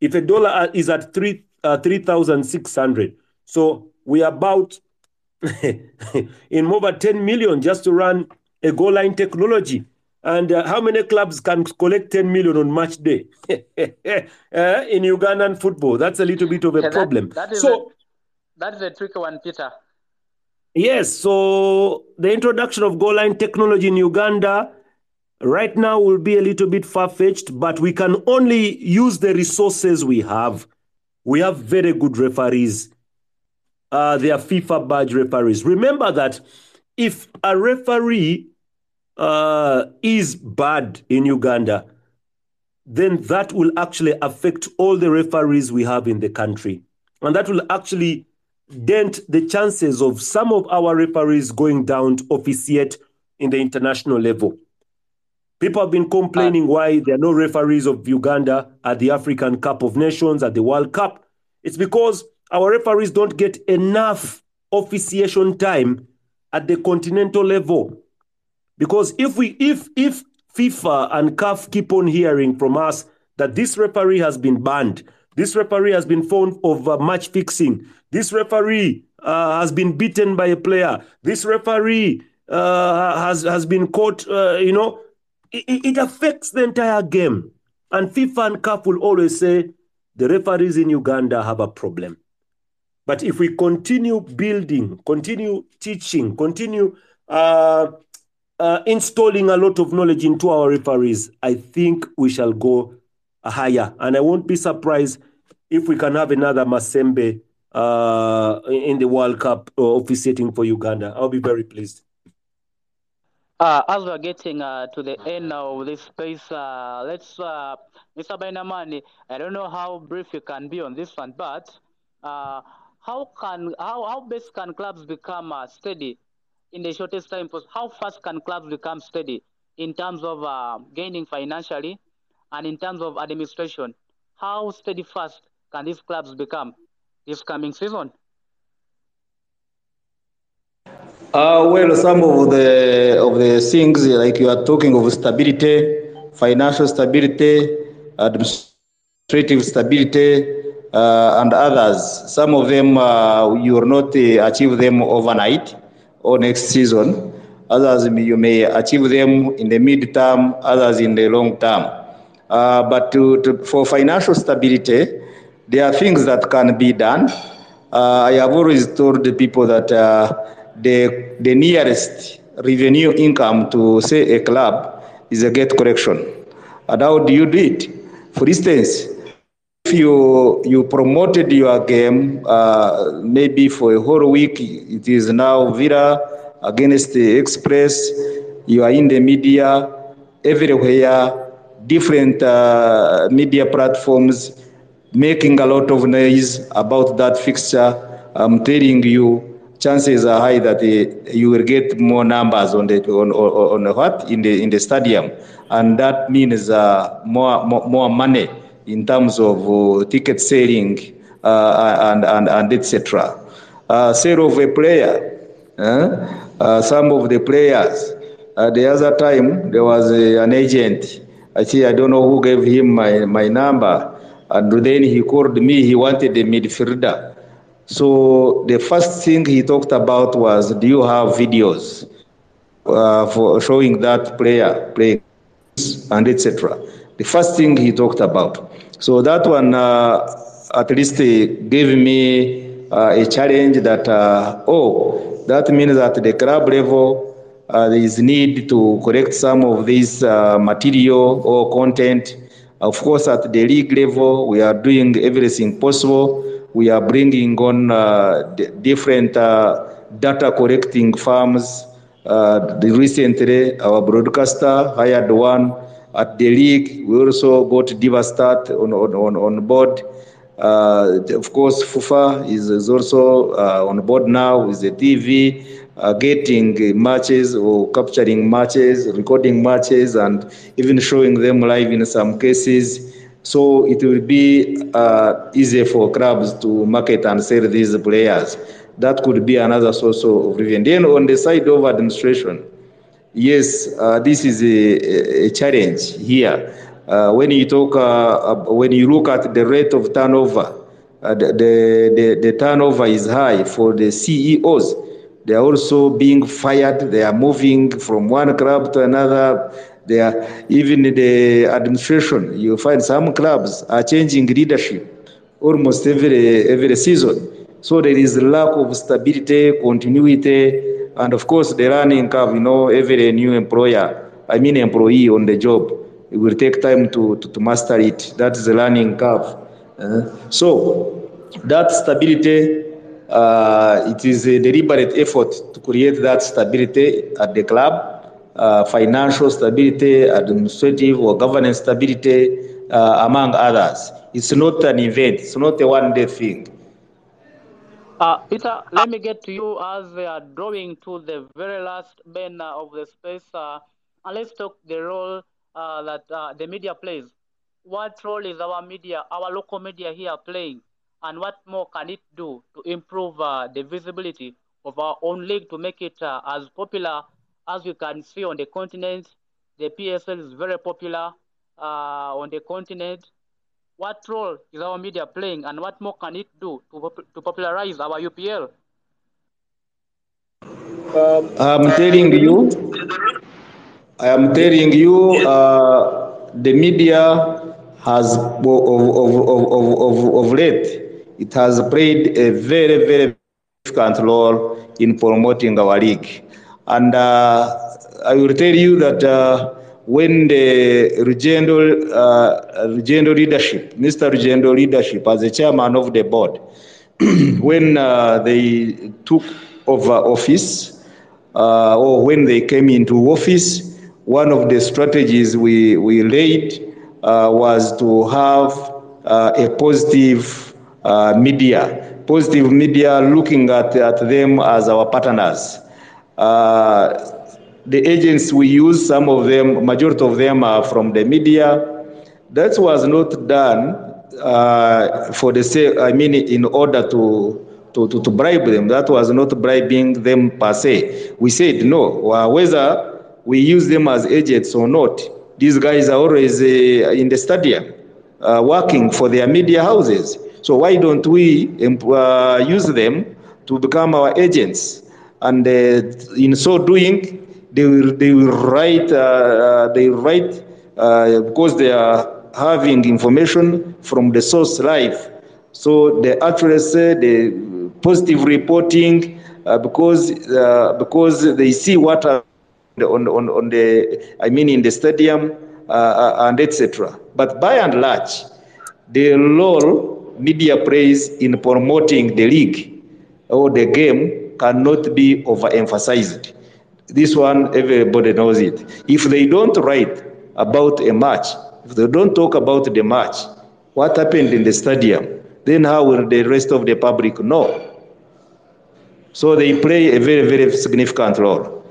If a dollar is at three uh, three thousand six hundred dollars, so we are about in over ten million just to run a goal line technology. And uh, how many clubs can collect ten million on match day uh, in Ugandan football? That's a little bit of a yeah, problem. That, that so, That is a tricky one, Peter. Yes, so the introduction of goal line technology in Uganda right now will be a little bit far-fetched, but we can only use the resources we have. We have very good referees. Uh, they are FIFA badge referees. Remember that if a referee uh, is bad in Uganda, then that will actually affect all the referees we have in the country. And that will actually dent the chances of some of our referees going down to officiate in the international level. People have been complaining why there are no referees of Uganda at the African Cup of Nations, at the World Cup. It's because our referees don't get enough officiation time at the continental level. Because if we, if if FIFA and CAF keep on hearing from us that this referee has been banned, this referee has been found of uh, match fixing, this referee uh, has been beaten by a player, this referee uh, has, has been caught, uh, you know, it, it affects the entire game. And FIFA and CAF will always say, the referees in Uganda have a problem. But if we continue building, continue teaching, continue uh, uh, installing a lot of knowledge into our referees, I think we shall go higher. And I won't be surprised if we can have another Masembe uh, in the World Cup uh, officiating for Uganda. I'll be very pleased. Uh, as we're getting uh, to the end of this space, uh, let's, uh, Mister Bainamani, I don't know how brief you can be on this one, but uh, how can how, how best can clubs become uh, steady in the shortest time possible? How fast can clubs become steady in terms of uh, gaining financially and in terms of administration? How steady fast can these clubs become this coming season? Uh, well, some of the of the things like you are talking of stability, financial stability, administrative stability, uh, and others. Some of them uh, you will not uh, achieve them overnight or next season. Others you may achieve them in the mid-term, others in the long term. Uh, but to, to, for financial stability, there are things that can be done. Uh, I have always told the people that Uh, The, the nearest revenue income to, say, a club is a gate collection. And how do you do it? For instance, if you you promoted your game, uh, maybe for a whole week, it is now Villa against the Express, you are in the media, everywhere, different uh, media platforms, making a lot of noise about that fixture. I'm telling you, chances are high that uh, you will get more numbers on the on on, on what in the in the stadium, and that means uh, more, more more money in terms of uh, ticket selling uh, and and and et cetera. Uh, sale of a player. Uh, uh, some of the players. Uh, the other time there was uh, an agent. Actually, I don't know who gave him my my number, and then he called me. He wanted a midfielder. So the first thing he talked about was, do you have videos uh, for showing that player playing and et cetera. The first thing he talked about. So that one uh, at least gave me uh, a challenge that, uh, oh, that means at the club level uh, there is need to correct some of this uh, material or content. Of course, at the league level, we are doing everything possible. We are bringing on uh, d- different uh, data collecting firms. Uh, recently, our broadcaster hired one at the league. We also got Divastat on, on, on board. Uh, of course, FUFA is, is also uh, on board now with the T V, uh, getting matches or capturing matches, recording matches, and even showing them live in some cases. So it will be uh, easier for clubs to market and sell these players. That could be another source of revenue. Then on the side of administration, yes, uh, this is a, a challenge here. Uh, when you talk, uh, when you look at the rate of turnover, uh, the, the, the the turnover is high for the C E Os. They are also being fired. They are moving from one club to another. They are, even the administration, you find some clubs are changing leadership almost every every season. So there is a lack of stability, continuity, and of course the learning curve. You know, every new employer, I mean employee on the job, it will take time to, to, to master it. That's the learning curve. Uh, so that stability, uh, it is a deliberate effort to create that stability at the club. Uh, financial stability, administrative or governance stability, uh, among others. It's not an event. It's not a one-day thing. Uh, Peter, let me get to you as we are drawing to the very last banner of the space. Uh, and let's talk the role uh, that uh, the media plays. What role is our media, our local media here playing? And what more can it do to improve uh, the visibility of our own league to make it uh, as popular as you can see on the continent? The P S L is very popular uh, on the continent. What role is our media playing, and what more can it do to, pop to popularize our U P L? Um, I'm telling you, I am telling you, uh, the media has, of, of, of, of, of late, it has played a very, very significant role in promoting our league. And uh, I will tell you that uh, when the regional, uh, regional leadership, Mister Regional leadership, as the chairman of the board, when uh, they took over office, uh, or when they came into office, one of the strategies we, we laid uh, was to have uh, a positive uh, media, positive media looking at, at them as our partners. Uh, the agents we use, some of them, majority of them are from the media. That was not done uh, for the sake, I mean, in order to, to, to, to bribe them. That was not bribing them per se. We said, no, whether we use them as agents or not, these guys are always uh, in the stadium uh, working for their media houses. So why don't we uh, use them to become our agents? And uh, in so doing, they will they will write uh, they will write uh, because they are having information from the source live. So the accuracy, the positive reporting, uh, because uh, because they see what on on on the I mean in the stadium uh, and et cetera. But by and large, the role media plays in promoting the league or the game cannot be overemphasized. This one, everybody knows it. If they don't write about a match, if they don't talk about the match, what happened in the stadium, then how will the rest of the public know? So they play a very, very significant role.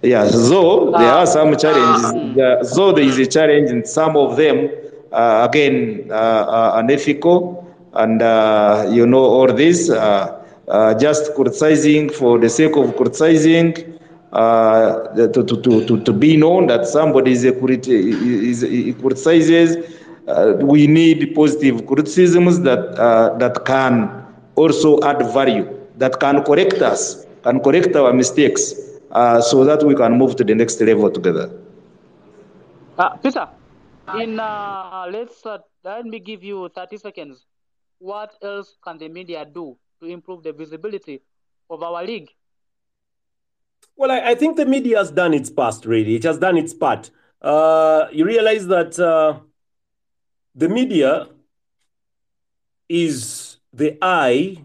Yeah, so there are some challenges. Yeah, so there is a challenge, and some of them, uh, again, uh, are unethical, and uh, you know, all this. Uh, Uh, just criticizing for the sake of criticizing, uh, to, to, to, to be known that somebody is, a criti is, is criticizes. Uh, we need positive criticisms that, uh, that can also add value, that can correct us, can correct our mistakes, uh, so that we can move to the next level together. Uh, Peter, in, uh, let's, uh, let me give you thirty seconds. What else can the media do to improve the visibility of our league? Well, I, I think the media has done its part, really. It has done its part. Uh, you realize that uh, the media is the eye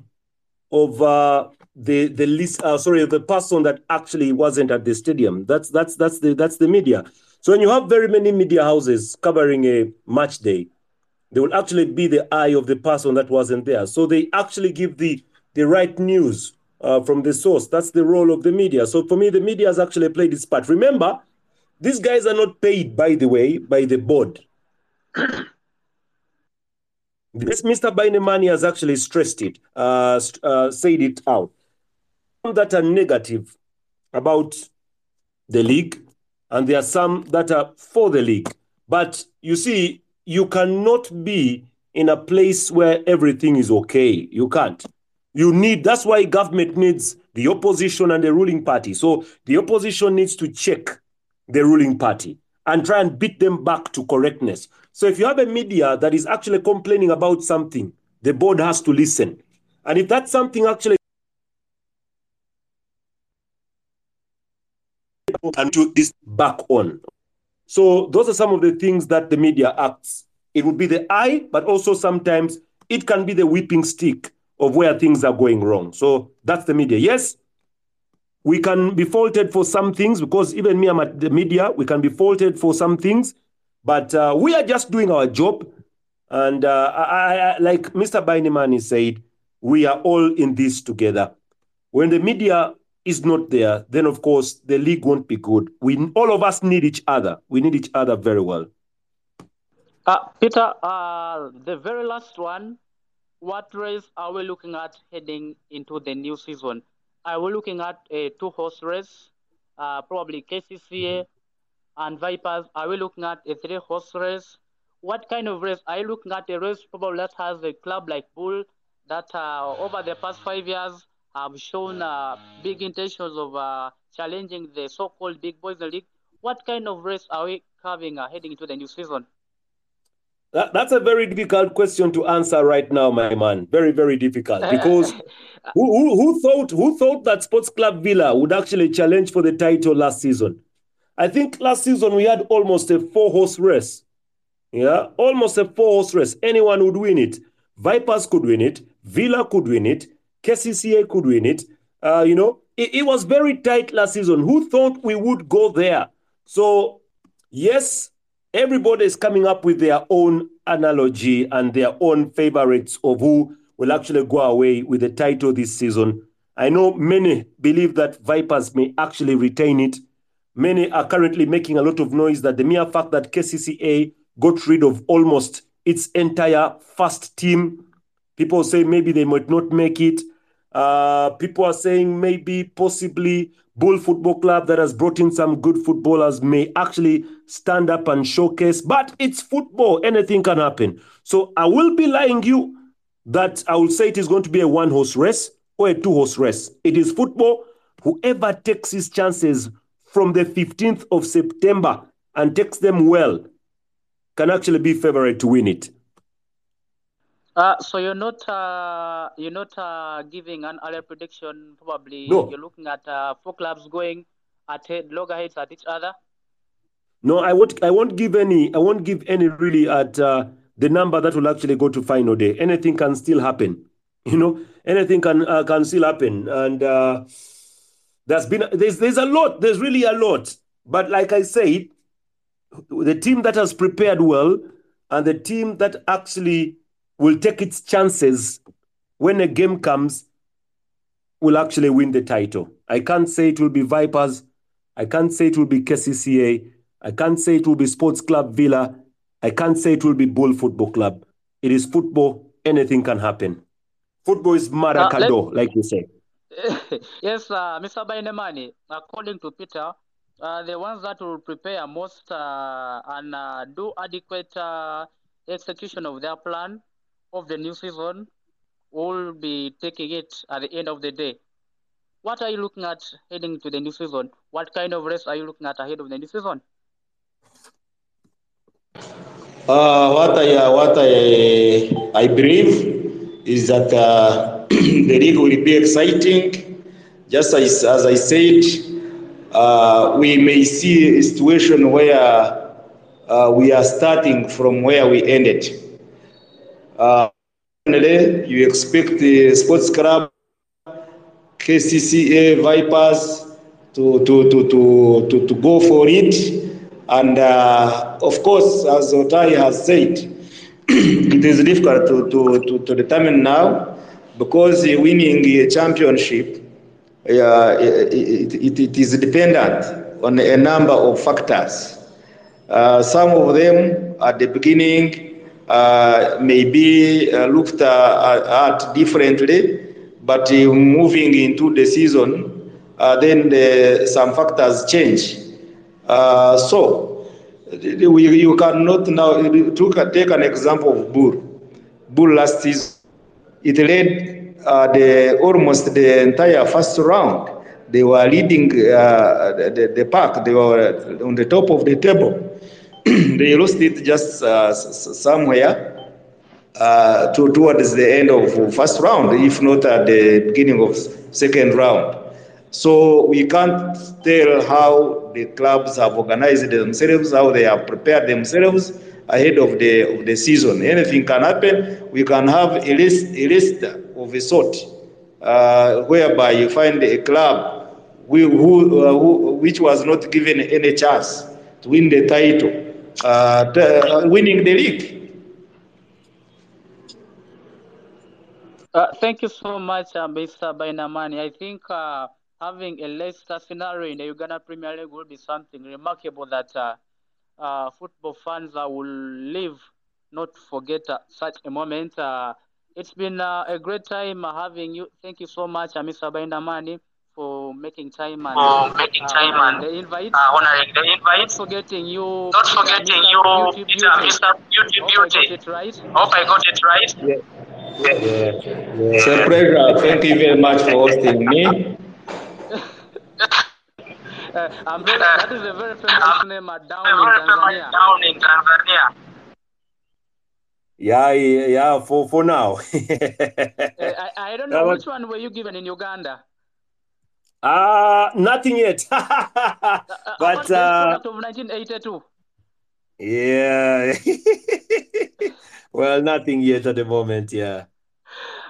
of uh, the the list. Uh, sorry, the person that actually wasn't at the stadium. That's that's that's the that's the media. So when you have very many media houses covering a match day, they will actually be the eye of the person that wasn't there. So they actually give the, the right news uh, from the source. That's the role of the media. So for me, the media has actually played its part. Remember, these guys are not paid, by the way, by the board. This Mister Bainemani has actually stressed it, uh, uh, said it out. Some that are negative about the league, and there are some that are for the league. But you see, you cannot be in a place where everything is okay. You can't. You need, that's why government needs the opposition and the ruling party. So the opposition needs to check the ruling party and try and beat them back to correctness. So if you have a media that is actually complaining about something, the board has to listen. And if that's something actually and to this back on. So those are some of the things that the media acts. It would be the eye, but also sometimes it can be the whipping stick of where things are going wrong. So that's the media. Yes, we can be faulted for some things, because even me, I'm at the media, we can be faulted for some things, but uh, we are just doing our job. And uh, I, I, like Mister Bainimani said, we are all in this together. When the media is not there, then of course the league won't be good. We all of us need each other. We need each other very well. Uh, Peter, uh, the very last one, what race are we looking at heading into the new season? Are we looking at a two-horse race, uh, probably K C C A and Vipers? Are we looking at a three-horse race? What kind of race? Are you looking at a race probably that has a club like Bull that uh, over the past five years have shown uh, big intentions of uh, challenging the so-called big boys in the league? What kind of race are we having uh, heading into the new season? That, that's a very difficult question to answer right now, my man. Very, very difficult. Because who, who, who, thought, who thought that Sports Club Villa would actually challenge for the title last season? I think last season we had almost a four-horse race. Yeah, almost a four-horse race. Anyone would win it. Vipers could win it. Villa could win it. K C C A could win it. Uh, you know, it, it was very tight last season. Who thought we would go there? So, yes, everybody is coming up with their own analogy and their own favorites of who will actually go away with the title this season. I know many believe that Vipers may actually retain it. Many are currently making a lot of noise that the mere fact that K C C A got rid of almost its entire first team, people say maybe they might not make it. Uh, people are saying maybe possibly Bull Football Club that has brought in some good footballers may actually stand up and showcase. But it's football. Anything can happen. So I will be lying you that I will say it is going to be a one-horse race or a two-horse race. It is football. Whoever takes his chances from the fifteenth of September and takes them well can actually be favourite to win it. Uh, so you're not uh, you're not uh, giving an early prediction, probably. No. You're looking at uh, four clubs going at head, loggerheads at each other. No, I won't. I won't give any. I won't give any really at uh, the number that will actually go to final day. Anything can still happen. You know, anything can uh, can still happen. And uh, there's been there's there's a lot. There's really a lot. But like I said, the team that has prepared well and the team that actually will take its chances when a game comes, will actually win the title. I can't say it will be Vipers. I can't say it will be K C C A. I can't say it will be Sports Club Villa. I can't say it will be Bull Football Club. It is football. Anything can happen. Football is Maracador, uh, like you say. Yes, uh, Mister Bainemani, according to Peter, uh, the ones that will prepare most uh, and uh, do adequate uh, execution of their plan of the new season will be taking it at the end of the day. What are you looking at heading to the new season? What kind of race are you looking at ahead of the new season? Uh, what I what I I believe is that uh, the league will be exciting. Just as as I said, uh, we may see a situation where uh, we are starting from where we ended. Uh, you expect the Sports Club, K C C A, Vipers to to to to to, to go for it, and uh, of course, as Otai has said, it is difficult to, to, to, to determine now, because winning a championship, uh, it, it, it is dependent on a number of factors. Uh, some of them at the beginning Uh, may be uh, looked uh, at differently, but uh, moving into the season, uh, then the, some factors change. Uh, so, we, you cannot now take an example of Bull. Bull last season, it led uh, the, almost the entire first round. They were leading uh, the, the pack, they were on the top of the table. They lost it just uh, somewhere uh, to, towards the end of first round, if not at the beginning of second round. So we can't tell how the clubs have organized themselves, how they have prepared themselves ahead of the, of the season. Anything can happen. We can have a list, a list of a sort, uh, whereby you find a club who, who, uh, who, which was not given any chance to win the title, uh, to, uh, winning the league. Uh, thank you so much, uh, Mister Bainamani. I think uh, having a Leicester scenario in the Uganda Premier League will be something remarkable that uh, uh, football fans uh, will live, not forget uh, such a moment. Uh, it's been uh, a great time uh, having you. Thank you so much, uh, Mister Bainamani, for making time and for making time uh, and the invite, uh, honoring the invite, not forgetting you, not forgetting you, Mister Beauty Beauty. Hope I got it right. Yeah. Yeah. Yeah. Yeah. It's a pleasure. Thank you very much for hosting me. uh, I'm very, uh, that is a very famous uh, name uh, down, in Tanzania. down in Tanzania. Yeah, yeah, yeah for, for now. uh, I, I don't know, which one were you given in Uganda? Uh, nothing yet. But uh, nineteen eighty-two. Yeah. Well, nothing yet at the moment, yeah.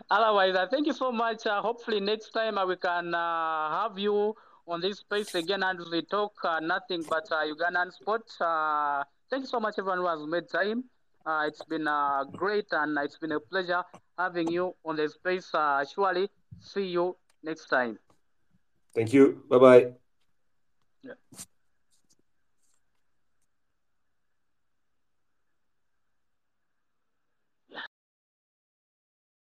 Otherwise, uh, thank you so much. Uh, hopefully next time uh, we can uh, have you on this space again and we talk uh, nothing but uh, Ugandan sports. Uh, thank you so much, everyone who has made time. Uh, it's been uh, great and it's been a pleasure having you on the space. Uh, surely see you next time. Thank you. Bye-bye. Yeah.